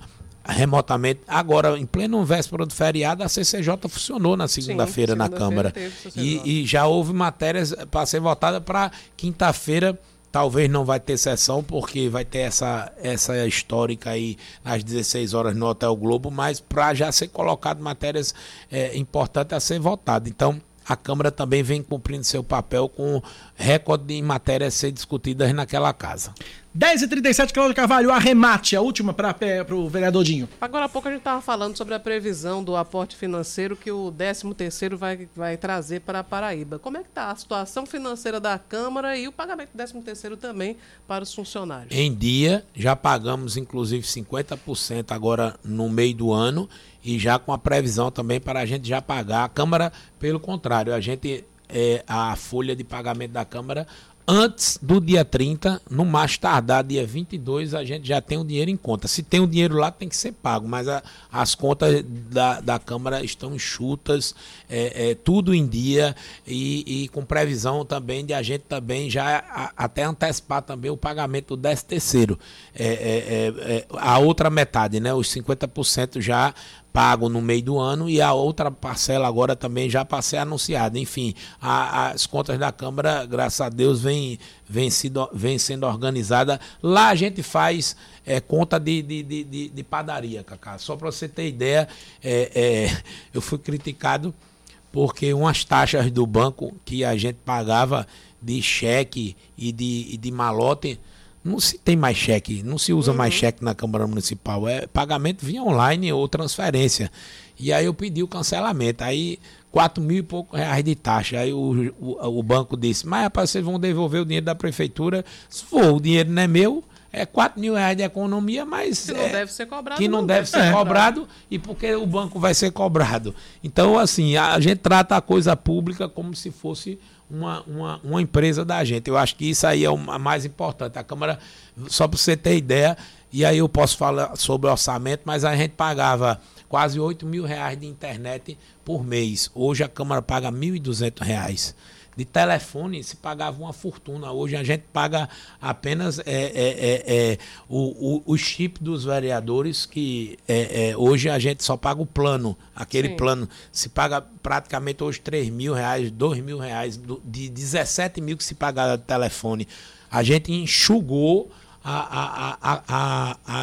remotamente. Agora, em pleno véspera do feriado, a C C J funcionou na segunda-feira. Sim, na segunda-feira Câmara. E, e já houve matérias para ser votada para quinta-feira. Talvez não vai ter sessão, porque vai ter essa, essa histórica aí às dezesseis horas no Hotel Globo, mas para já ser colocado matérias é, importantes a ser votadas. Então, a Câmara também vem cumprindo seu papel com recorde em matérias a ser discutidas naquela casa. dez e trinta e sete, Cláudia Carvalho, arremate, a última para o vereador Dinho. Agora há pouco a gente estava falando sobre a previsão do aporte financeiro que o décimo terceiro vai, vai trazer para a Paraíba. Como é que está a situação financeira da Câmara e o pagamento do décimo terceiro também para os funcionários? Em dia, já pagamos inclusive cinquenta por cento agora no meio do ano e já com a previsão também para a gente já pagar. A Câmara, pelo contrário, a gente, é, a folha de pagamento da Câmara... Antes do dia trinta, no mais tardar, dia vinte e dois, a gente já tem o dinheiro em conta. Se tem o dinheiro lá, tem que ser pago, mas a, as contas da, da Câmara estão enxutas, é, é, tudo em dia e, e com previsão também de a gente também já a, até antecipar também o pagamento do décimo terceiro. É, é, é, é, a outra metade, né? Os cinquenta por cento já... pago no meio do ano e a outra parcela agora também já para ser anunciada. Enfim, a, as contas da Câmara, graças a Deus, vem, vem, sido, vem sendo organizada. Lá a gente faz é, conta de, de, de, de padaria, Cacá. Só para você ter ideia, é, é, eu fui criticado porque umas taxas do banco que a gente pagava de cheque e de, e de malote... Não se tem mais cheque, não se usa uhum. mais cheque na Câmara Municipal, é pagamento via online ou transferência. E aí eu pedi o cancelamento, aí quatro mil e poucos reais de taxa. Aí o, o, o banco disse, mas rapaz, vocês vão devolver o dinheiro da prefeitura? Se for, o dinheiro não é meu, é quatro mil reais de economia, mas... Que não é, deve ser cobrado. Que não, não deve, deve ser é. cobrado e porque o banco vai ser cobrado. Então, assim, a gente trata a coisa pública como se fosse... Uma, uma, uma empresa da gente. Eu acho que isso aí é o mais importante. A Câmara, só para você ter ideia, e aí eu posso falar sobre orçamento, mas a gente pagava quase oito mil reais de internet por mês. Hoje a Câmara paga mil e duzentos reais. De telefone se pagava uma fortuna. Hoje a gente paga apenas é, é, é, é, o, o, o chip dos vereadores, que é, é, hoje a gente só paga o plano. Aquele Sim. plano se paga praticamente hoje três mil reais, dois mil reais, de dezessete mil que se pagava de telefone. A gente enxugou a, a, a,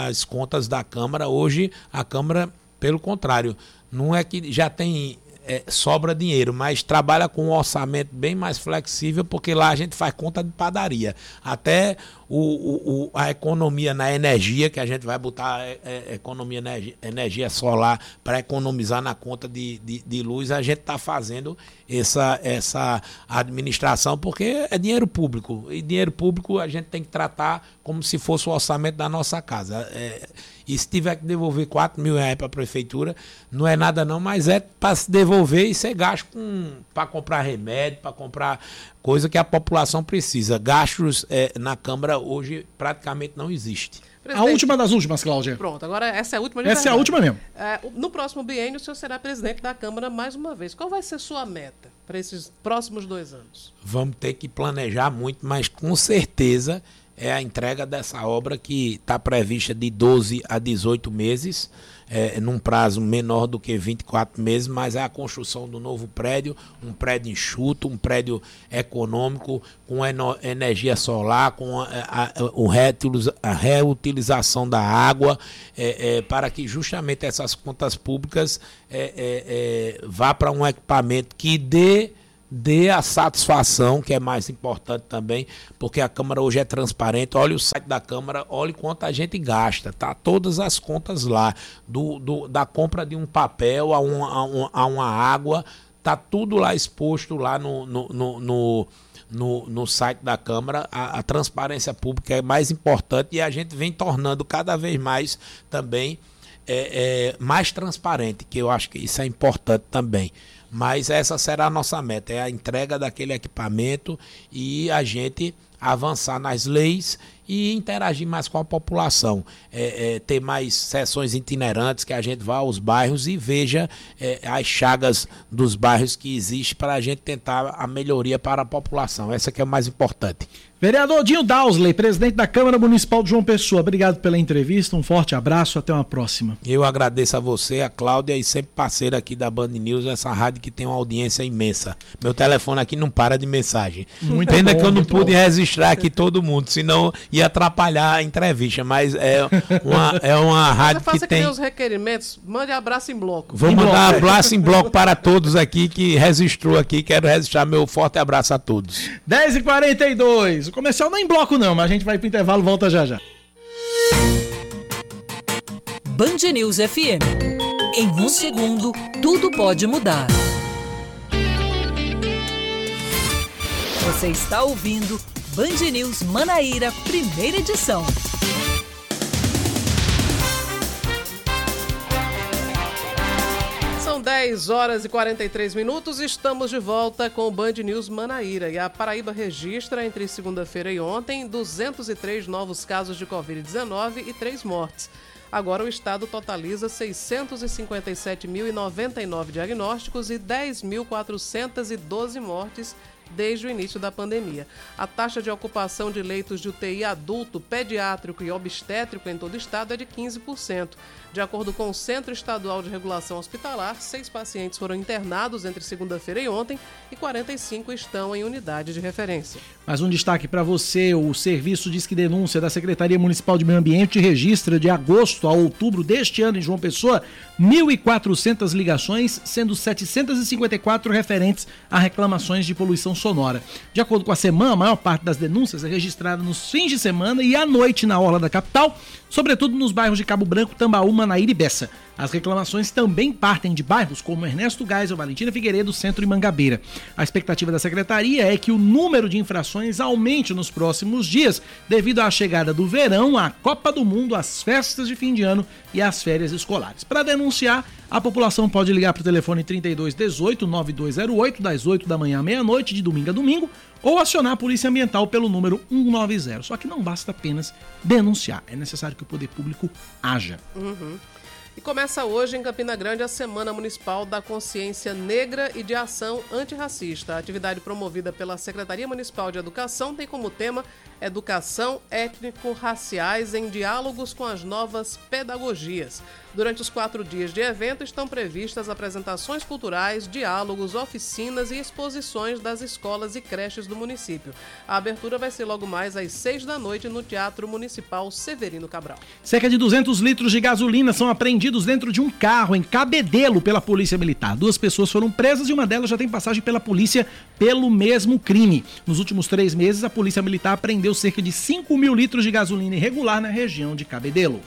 a, as contas da Câmara. Hoje a Câmara, pelo contrário, não é que já tem... É, sobra dinheiro, mas trabalha com um orçamento bem mais flexível, porque lá a gente faz conta de padaria. Até o, o, o, a economia na energia, que a gente vai botar é, é, economia na energia solar para economizar na conta de, de, de luz, a gente está fazendo essa, essa administração, porque é dinheiro público. E dinheiro público a gente tem que tratar como se fosse o orçamento da nossa casa. É, e se tiver que devolver quatro mil reais para a prefeitura, não é nada não, mas é para se devolver e ser gasto com, para comprar remédio, para comprar coisa que a população precisa. Gastos é, na Câmara hoje praticamente não existe. Presidente, a última das últimas, Cláudia. Pronto, agora essa é a última. Essa é a última mesmo. É, no próximo biênio o senhor será presidente da Câmara mais uma vez. Qual vai ser sua meta para esses próximos dois anos? Vamos ter que planejar muito, mas com certeza é a entrega dessa obra que está prevista de doze a dezoito meses, é, num prazo menor do que vinte e quatro meses, mas é a construção do novo prédio, um prédio enxuto, um prédio econômico, com eno- energia solar, com a, a, a, a reutilização da água, é, é, para que justamente essas contas públicas é, é, é, vá para um equipamento que dê... dê a satisfação, que é mais importante também, porque a Câmara hoje é transparente. Olha o site da Câmara, olha quanto a gente gasta, tá? Todas as contas lá, do, do, da compra de um papel a, um, a, um, a uma água, tá tudo lá exposto lá no, no, no, no, no, no site da Câmara. A, a transparência pública é mais importante e a gente vem tornando cada vez mais também é, é, mais transparente, que eu acho que isso é importante também. Mas essa será a nossa meta, é a entrega daquele equipamento e a gente avançar nas leis e interagir mais com a população. É, é, ter mais sessões itinerantes, que a gente vá aos bairros e veja é, as chagas dos bairros que existem para a gente tentar a melhoria para a população. Essa que é o mais importante. Vereador Dinho Dausley, presidente da Câmara Municipal de João Pessoa, obrigado pela entrevista, um forte abraço, até uma próxima. Eu agradeço a você, a Cláudia e sempre parceira aqui da Band News, essa rádio que tem uma audiência imensa. Meu telefone aqui não para de mensagem. Muito Pena bom, que eu não pude bom. registrar aqui todo mundo, senão ia atrapalhar a entrevista, mas é uma, é uma rádio que, que tem... Faça os requerimentos, mande abraço em bloco. Vou em mandar bloco. abraço em bloco para todos aqui que registrou aqui, quero registrar meu forte abraço a todos. dez e quarenta e dois. O comercial não é em bloco não, mas a gente vai pro intervalo, volta já já. Band News F M. Em um segundo, tudo pode mudar. Você está ouvindo Band News Manaíra, primeira edição. São dez horas e quarenta e três minutos, estamos de volta com o Band News Manaíra. E a Paraíba registra, entre segunda-feira e ontem, duzentos e três novos casos de covid dezenove e três mortes. Agora o estado totaliza seiscentos e cinquenta e sete mil e noventa e nove diagnósticos e dez mil quatrocentos e doze mortes desde o início da pandemia. A taxa de ocupação de leitos de U T I adulto, pediátrico e obstétrico em todo o estado é de quinze por cento. De acordo com o Centro Estadual de Regulação Hospitalar, seis pacientes foram internados entre segunda-feira e ontem e quarenta e cinco estão em unidade de referência. Mais um destaque para você. O serviço Disque Denúncia da Secretaria Municipal de Meio Ambiente registra de agosto a outubro deste ano em João Pessoa mil e quatrocentas ligações, sendo setecentos e cinquenta e quatro referentes a reclamações de poluição sonora. De acordo com a SEMAN, a maior parte das denúncias é registrada nos fins de semana e à noite na orla da capital, sobretudo nos bairros de Cabo Branco, Tambaú, Manaíra e Bessa. As reclamações também partem de bairros como Ernesto Geisel, Valentina Figueiredo, Centro e Mangabeira. A expectativa da secretaria é que o número de infrações aumente nos próximos dias, devido à chegada do verão, à Copa do Mundo, às festas de fim de ano e às férias escolares. Para denunciar, a população pode ligar para o telefone trinta e dois dezoito, noventa e dois zero oito, das oito da manhã à meia-noite, de domingo a domingo, ou acionar a Polícia Ambiental pelo número um nove zero. Só que não basta apenas denunciar, é necessário que o poder público haja. Uhum. E começa hoje em Campina Grande a Semana Municipal da Consciência Negra e de Ação Antirracista. A atividade promovida pela Secretaria Municipal de Educação tem como tema Educação Étnico-Raciais em Diálogos com as Novas Pedagogias. Durante os quatro dias de evento estão previstas apresentações culturais, diálogos, oficinas e exposições das escolas e creches do município. A abertura vai ser logo mais às seis da noite no Teatro Municipal Severino Cabral. Cerca de duzentos litros de gasolina são apreendidos dentro de um carro em Cabedelo pela Polícia Militar. Duas pessoas foram presas e uma delas já tem passagem pela polícia pelo mesmo crime. Nos últimos três meses, a Polícia Militar apreendeu cerca de cinco mil litros de gasolina irregular na região de Cabedelo.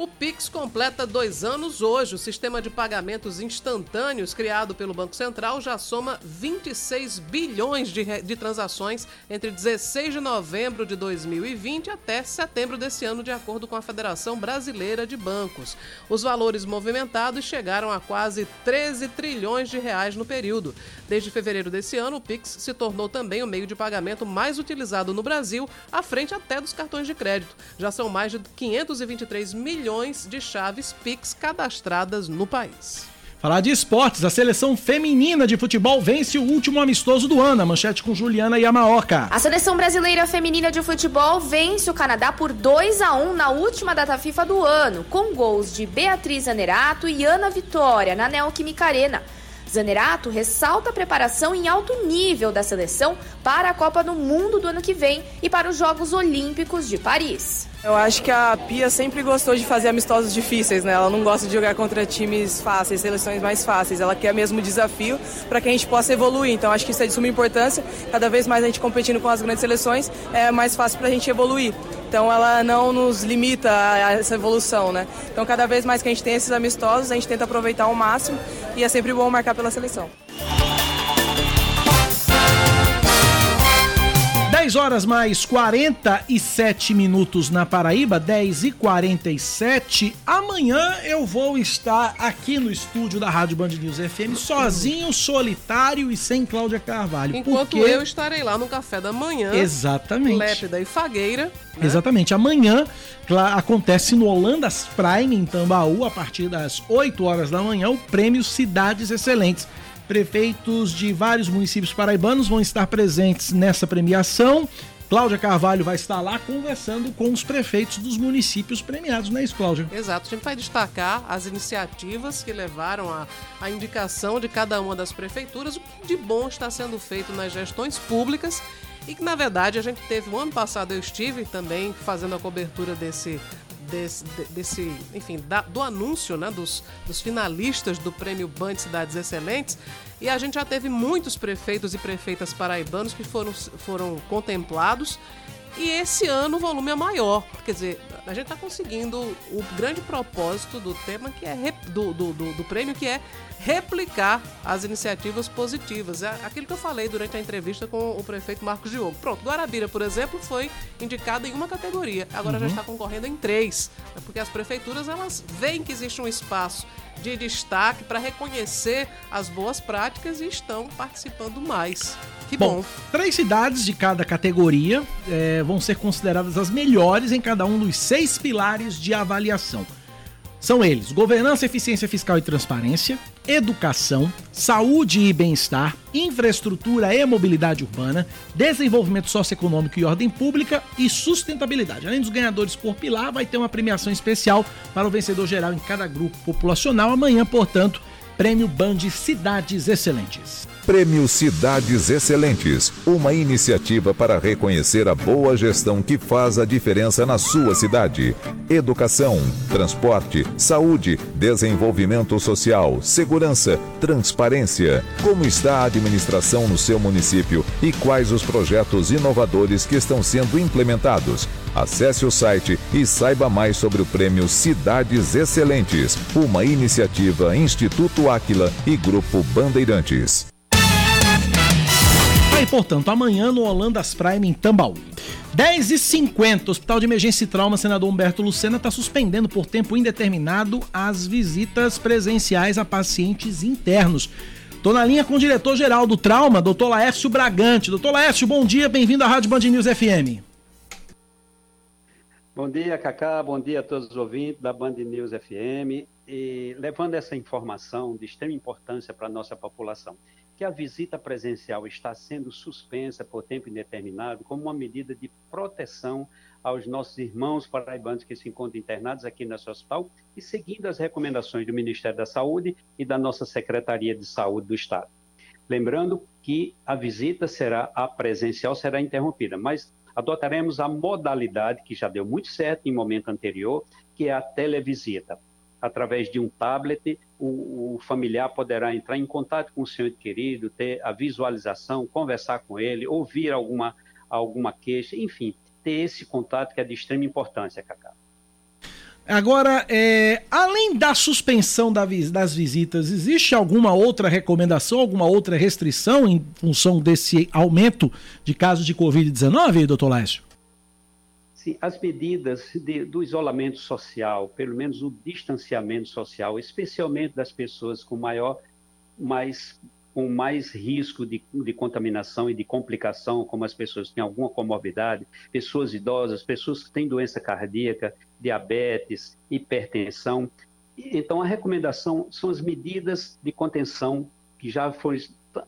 O Pix completa dois anos hoje. O sistema de pagamentos instantâneos criado pelo Banco Central já soma vinte e seis bilhões de, re... de transações entre dezesseis de novembro de dois mil e vinte até setembro desse ano, de acordo com a Federação Brasileira de Bancos. Os valores movimentados chegaram a quase treze trilhões de reais no período. Desde fevereiro desse ano, o Pix se tornou também o meio de pagamento mais utilizado no Brasil, à frente até dos cartões de crédito. Já são mais de quinhentos e vinte e três milhões de chaves Pix cadastradas no país. Falar de esportes, a seleção feminina de futebol vence o último amistoso do ano. A manchete com Juliana Yamaoka. A seleção brasileira feminina de futebol vence o Canadá por dois a um na última data FIFA do ano, com gols de Beatriz Zanerato e Ana Vitória na Neoquímica Arena. Zanerato ressalta a preparação em alto nível da seleção para a Copa do Mundo do ano que vem e para os Jogos Olímpicos de Paris. Eu acho que a Pia sempre gostou de fazer amistosos difíceis, né? Ela não gosta de jogar contra times fáceis, seleções mais fáceis. Ela quer mesmo desafio para que a gente possa evoluir. Então, acho que isso é de suma importância. Cada vez mais a gente competindo com as grandes seleções, é mais fácil para a gente evoluir. Então, ela não nos limita a essa evolução, né? Então, cada vez mais que a gente tem esses amistosos, a gente tenta aproveitar ao máximo e é sempre bom marcar pela seleção. dez horas mais quarenta e sete minutos na Paraíba, dez e quarenta e sete. Amanhã eu vou estar aqui no estúdio da Rádio Band News F M, sozinho, solitário e sem Cláudia Carvalho. Enquanto porque... eu estarei lá no café da manhã. Exatamente. Lépida e fagueira. Né? Exatamente. Amanhã acontece no Holandas Prime, em Tambaú, a partir das oito horas da manhã, o Prêmio Cidades Excelentes. Prefeitos de vários municípios paraibanos vão estar presentes nessa premiação. Cláudia Carvalho vai estar lá conversando com os prefeitos dos municípios premiados, não é isso, Cláudia? Exato, a gente vai destacar as iniciativas que levaram à, à indicação de cada uma das prefeituras, o que de bom está sendo feito nas gestões públicas e que, na verdade, a gente teve, no ano passado eu estive também fazendo a cobertura desse... Desse, desse, enfim, da, do anúncio, né, dos, dos finalistas do Prêmio Band Cidades Excelentes, e a gente já teve muitos prefeitos e prefeitas paraibanos que foram, foram contemplados, e esse ano o volume é maior, quer dizer, a gente está conseguindo o grande propósito do tema, que é do, do, do, do prêmio, que é replicar as iniciativas positivas. É aquilo que eu falei durante a entrevista com o prefeito Marcos Diogo. Pronto, Guarabira, por exemplo, foi indicado em uma categoria. Agora uhum. já está concorrendo em três. Porque as prefeituras, elas veem que existe um espaço de destaque para reconhecer as boas práticas e estão participando mais. Que bom. bom. Três cidades de cada categoria é, vão ser consideradas as melhores em cada um dos seis pilares de avaliação. São eles: governança, eficiência fiscal e transparência, educação, saúde e bem-estar, infraestrutura e mobilidade urbana, desenvolvimento socioeconômico e ordem pública e sustentabilidade. Além dos ganhadores por pilar, vai ter uma premiação especial para o vencedor geral em cada grupo populacional. Amanhã, portanto, Prêmio Band Cidades Excelentes. Prêmio Cidades Excelentes, uma iniciativa para reconhecer a boa gestão que faz a diferença na sua cidade. Educação, transporte, saúde, desenvolvimento social, segurança, transparência. Como está a administração no seu município e quais os projetos inovadores que estão sendo implementados? Acesse o site e saiba mais sobre o Prêmio Cidades Excelentes, uma iniciativa Instituto Áquila e Grupo Bandeirantes. E, portanto, amanhã no Holandas Prime, em Tambaú. dez e cinquenta, Hospital de Emergência e Trauma, senador Humberto Lucena está suspendendo por tempo indeterminado as visitas presenciais a pacientes internos. Estou na linha com o diretor-geral do Trauma, doutor Laércio Bragante. Doutor Laércio, bom dia, bem-vindo à Rádio Band News F M. Bom dia, Cacá, bom dia a todos os ouvintes da Band News F M, e levando essa informação de extrema importância para a nossa população, que a visita presencial está sendo suspensa por tempo indeterminado como uma medida de proteção aos nossos irmãos paraibanos que se encontram internados aqui nesse hospital e seguindo as recomendações do Ministério da Saúde e da nossa Secretaria de Saúde do Estado. Lembrando que a visita será, a presencial será interrompida, mas adotaremos a modalidade que já deu muito certo em momento anterior, que é a televisita. Através de um tablet, o, o familiar poderá entrar em contato com o seu querido, ter a visualização, conversar com ele, ouvir alguma, alguma queixa, enfim, ter esse contato que é de extrema importância, Cacá. Agora, é, além da suspensão da, das visitas, existe alguma outra recomendação, alguma outra restrição em função desse aumento de casos de covid dezenove, doutor Laércio? Sim, as medidas de, do isolamento social, pelo menos o distanciamento social, especialmente das pessoas com maior, mais, com mais risco de, de contaminação e de complicação, como as pessoas que têm alguma comorbidade, pessoas idosas, pessoas que têm doença cardíaca, diabetes, hipertensão, Então, a recomendação são as medidas de contenção que já foram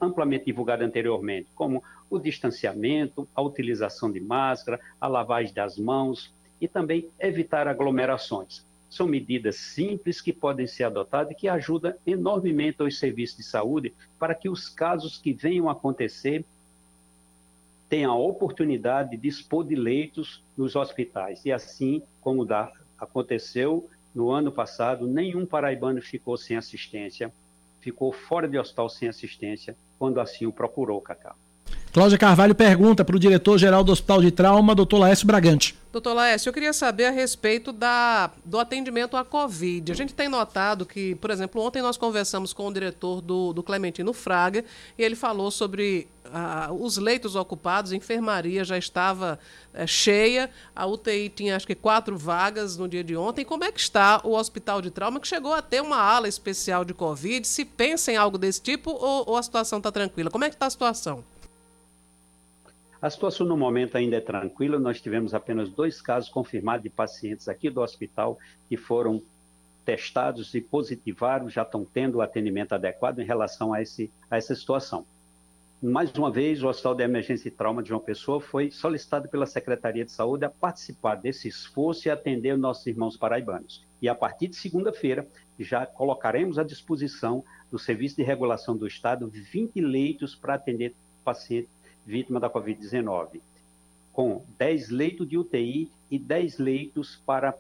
amplamente divulgadas anteriormente, como o distanciamento, a utilização de máscara, a lavagem das mãos e também evitar aglomerações. São medidas simples que podem ser adotadas e que ajudam enormemente aos serviços de saúde para que os casos que venham a acontecer tenham a oportunidade de dispor de leitos nos hospitais. E assim como dá, aconteceu no ano passado, nenhum paraibano ficou sem assistência, ficou fora de hospital sem assistência, quando assim o procurou, Cacá. Cláudia Carvalho pergunta para o diretor-geral do Hospital de Trauma, doutor Laércio Bragante. Doutor Laércio, eu queria saber a respeito da, do atendimento à Covid. A gente tem notado que, por exemplo, ontem nós conversamos com o diretor do, do Clementino Fraga e ele falou sobre ah, os leitos ocupados, a enfermaria já estava eh, cheia, a U T I tinha acho que quatro vagas no dia de ontem. Como é que está o Hospital de Trauma, que chegou a ter uma ala especial de Covid? Se pensa em algo desse tipo ou, ou a situação está tranquila? Como é que está a situação? A situação no momento ainda é tranquila, nós tivemos apenas dois casos confirmados de pacientes aqui do hospital que foram testados e positivaram, já estão tendo o atendimento adequado em relação a, esse, a essa situação. Mais uma vez, o Hospital de Emergência e Trauma de João Pessoa foi solicitado pela Secretaria de Saúde a participar desse esforço e atender os nossos irmãos paraibanos. E a partir de segunda-feira, já colocaremos à disposição do Serviço de Regulação do Estado vinte leitos para atender pacientes vítima da covid dezenove, com dez leitos de U T I e dez leitos para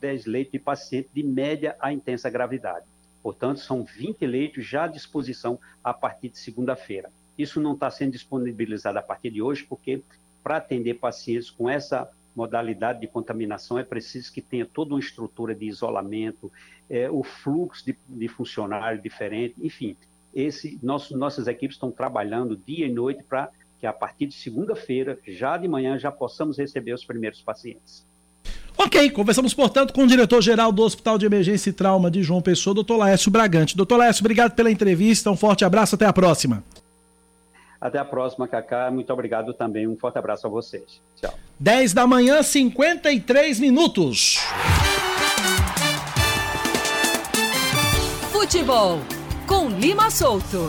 dez leitos de paciente de média a intensa gravidade. Portanto, são vinte leitos já à disposição a partir de segunda-feira. Isso não está sendo disponibilizado a partir de hoje, porque para atender pacientes com essa modalidade de contaminação é preciso que tenha toda uma estrutura de isolamento, é, o fluxo de, de funcionário diferente, enfim. Esse, nosso, nossas equipes estão trabalhando dia e noite para que a partir de segunda-feira, já de manhã, já possamos receber os primeiros pacientes. Ok, conversamos, portanto, com o diretor-geral do Hospital de Emergência e Trauma de João Pessoa, doutor Laércio Bragante. doutor Laércio, obrigado pela entrevista, um forte abraço, até a próxima. Até a próxima, Cacá, muito obrigado também, um forte abraço a vocês. Tchau. dez da manhã, cinquenta e três minutos. Futebol, com Lima Souto.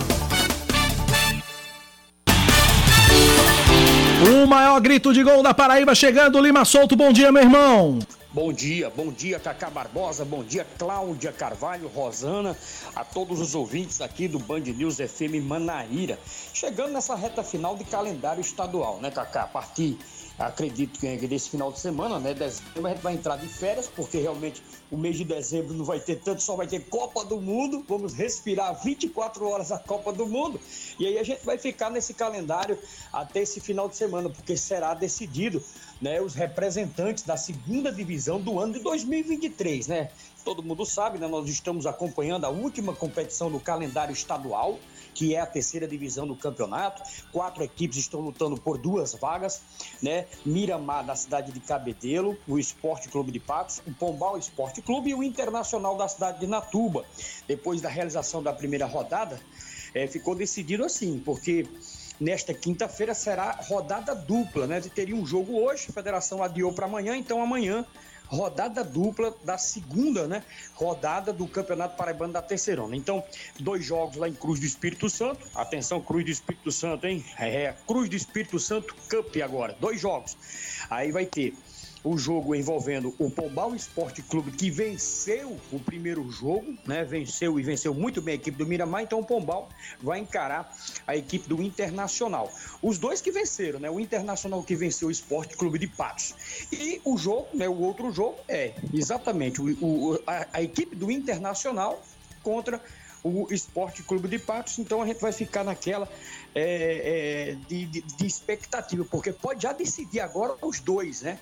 O maior grito de gol da Paraíba chegando, Lima Souto, bom dia, meu irmão. Bom dia, bom dia, Cacá Barbosa, bom dia, Cláudia Carvalho, Rosana, a todos os ouvintes aqui do Band News F M Manaíra. Chegando nessa reta final de calendário estadual, né, Cacá? A partir, acredito que desse final de semana, né, dezembro, a gente vai entrar de férias, porque realmente o mês de dezembro não vai ter tanto, só vai ter Copa do Mundo, vamos respirar vinte e quatro horas a Copa do Mundo, e aí a gente vai ficar nesse calendário até esse final de semana, porque será decidido, né, os representantes da segunda divisão do ano de dois mil e vinte e três, né? Todo mundo sabe, né? Nós estamos acompanhando a última competição do calendário estadual, que é a terceira divisão do campeonato. Quatro equipes estão lutando por duas vagas, né? Miramar, da cidade de Cabedelo, o Esporte Clube de Patos, o Pombal Esporte Clube e o Internacional da cidade de Natuba. Depois da realização da primeira rodada, é, ficou decidido assim, porque nesta quinta-feira será rodada dupla, né? Teria um jogo hoje, a federação adiou para amanhã, então amanhã, rodada dupla da segunda, né? Rodada do Campeonato Paraibano da Terceirona. Então, dois jogos lá em Cruz do Espírito Santo. Atenção, Cruz do Espírito Santo, hein? É, Cruz do Espírito Santo Cup agora, dois jogos. Aí vai ter o jogo envolvendo o Pombal Esporte Clube, que venceu o primeiro jogo, né? Venceu e venceu muito bem a equipe do Miramar, então o Pombal vai encarar a equipe do Internacional. Os dois que venceram, né? O Internacional que venceu o Esporte Clube de Patos. E o jogo, né? O outro jogo é exatamente o, o, a, a equipe do Internacional contra o Esporte Clube de Patos, então a gente vai ficar naquela é, é, de, de, de expectativa, porque pode já decidir agora os dois, né?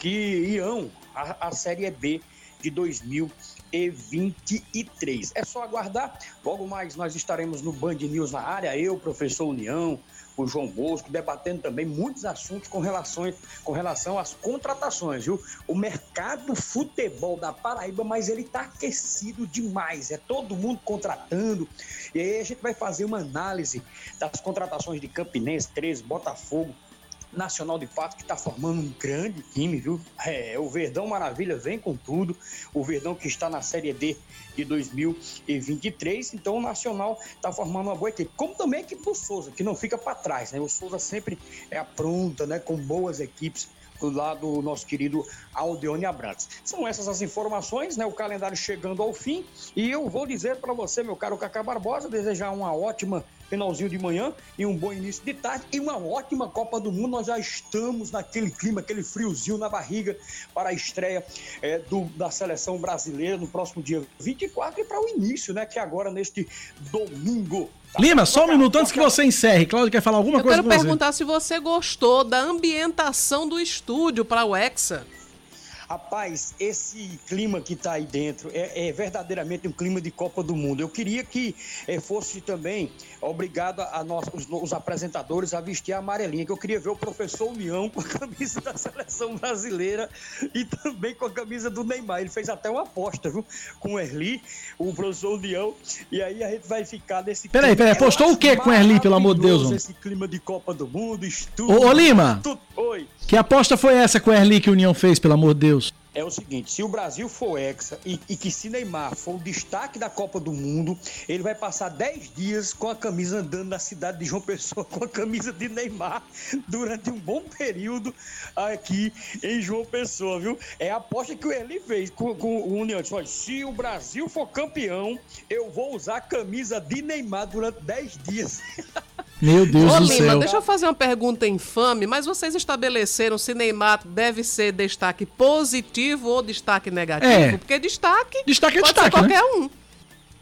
Que irão à, à Série B de dois mil e vinte e três. É só aguardar, logo mais nós estaremos no Band News na área, eu, professor União, o João Bosco, debatendo também muitos assuntos com relação, com relação às contratações, viu? O mercado futebol da Paraíba, mas ele está aquecido demais, é todo mundo contratando, e aí a gente vai fazer uma análise das contratações de Campinense, treze, Botafogo, Nacional de fato, que está formando um grande time, viu? É, o Verdão Maravilha vem com tudo, o Verdão que está na Série D de dois mil e vinte e três, então o Nacional está formando uma boa equipe, como também a equipe do Souza, que não fica para trás, né? O Souza sempre é apronta, né, com boas equipes lá do nosso querido Aldeone Abrantes. São essas as informações, né? O calendário chegando ao fim, e eu vou dizer para você, meu caro Cacá Barbosa, desejar uma ótima finalzinho de manhã e um bom início de tarde e uma ótima Copa do Mundo. Nós já estamos naquele clima, aquele friozinho na barriga para a estreia é, do, da seleção brasileira no próximo dia vinte e quatro e para o início, né? Que é agora neste domingo. Tá? Lima, só um minuto antes que você encerre. Cláudio, quer falar alguma Eu coisa? Eu quero perguntar você? Se você gostou da ambientação do estúdio para o Hexa. Rapaz, esse clima que está aí dentro é, é verdadeiramente um clima de Copa do Mundo. Eu queria que é, fosse também obrigado a, a nós, os, os apresentadores, a vestir a amarelinha, que eu queria ver o professor União com a camisa da seleção brasileira e também com a camisa do Neymar. Ele fez até uma aposta, viu? Com o Erli, o professor União, e aí a gente vai ficar nesse clima. Peraí, peraí, postou o que com o Erli, pelo amor de Deus? Homem? Esse clima de Copa do Mundo, estudo... Ô, ô Lima, tudo... Oi. Que aposta foi essa com o Erli que o União fez, pelo amor de Deus? É o seguinte, se o Brasil for hexa e, e que se Neymar for o destaque da Copa do Mundo, ele vai passar dez dias com a camisa andando na cidade de João Pessoa, com a camisa de Neymar, durante um bom período aqui em João Pessoa, viu? É a aposta que o Erli fez com, com o União. Olha, se o Brasil for campeão, eu vou usar a camisa de Neymar durante dez dias. Meu Deus Ô, do Lima, céu. Deixa eu fazer uma pergunta infame, mas vocês estabeleceram se Neymar deve ser destaque positivo ou destaque negativo? É. Porque destaque, destaque é pode destaque, ser qualquer né? um.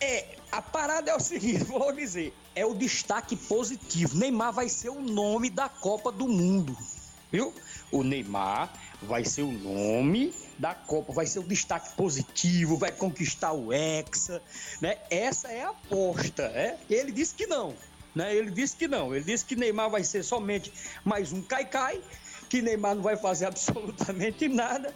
É, a parada é o seguinte, vou dizer, é o destaque positivo. Neymar vai ser o nome da Copa do Mundo, viu? O Neymar vai ser o nome... da Copa, vai ser um destaque positivo, vai conquistar o Hexa, né? Essa é a aposta, né? Ele disse que não, né? Ele disse que não, ele disse que Neymar vai ser somente mais um caicai, que Neymar não vai fazer absolutamente nada,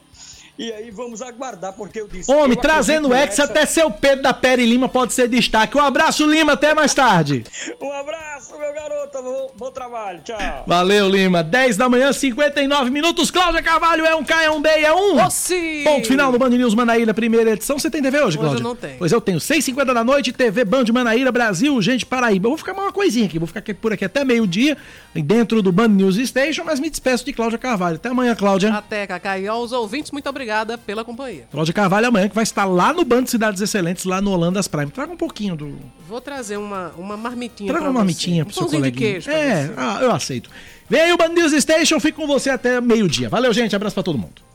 e aí vamos aguardar, porque eu disse... Homem, eu trazendo o Hexa, Hexa, até seu Pedro da Pere Lima pode ser destaque. Um abraço, Lima, até mais tarde. Um abraço, meu garoto, bom, bom trabalho, tchau. Valeu, Lima. dez da manhã, cinquenta e nove minutos, Cláudia Carvalho, é um K, é um B, é um... Ossi. Ponto final do Band News Manaíra, primeira edição. Você tem T V hoje, Cláudia? Hoje eu não tenho. Pois eu tenho, seis e cinquenta da noite, T V Band Manaíra, Brasil, gente, Paraíba. Eu vou ficar uma coisinha aqui, vou ficar aqui, por aqui até meio-dia, dentro do Band News Station, mas me despeço de Cláudia Carvalho. Até amanhã, Cláudia. Até, Cacá, e aos ouvintes, muito obrigado. Obrigada pela companhia. Cláudia Carvalho amanhã, que vai estar lá no Bando Cidades Excelentes, lá no Holandas Prime. Traga um pouquinho do... Vou trazer uma, uma marmitinha Traga pra uma você. marmitinha pro um seu coleguinha. De queijo é, ah, eu aceito. Vem aí o Band News Station, fico com você até meio-dia. Valeu, gente, abraço pra todo mundo.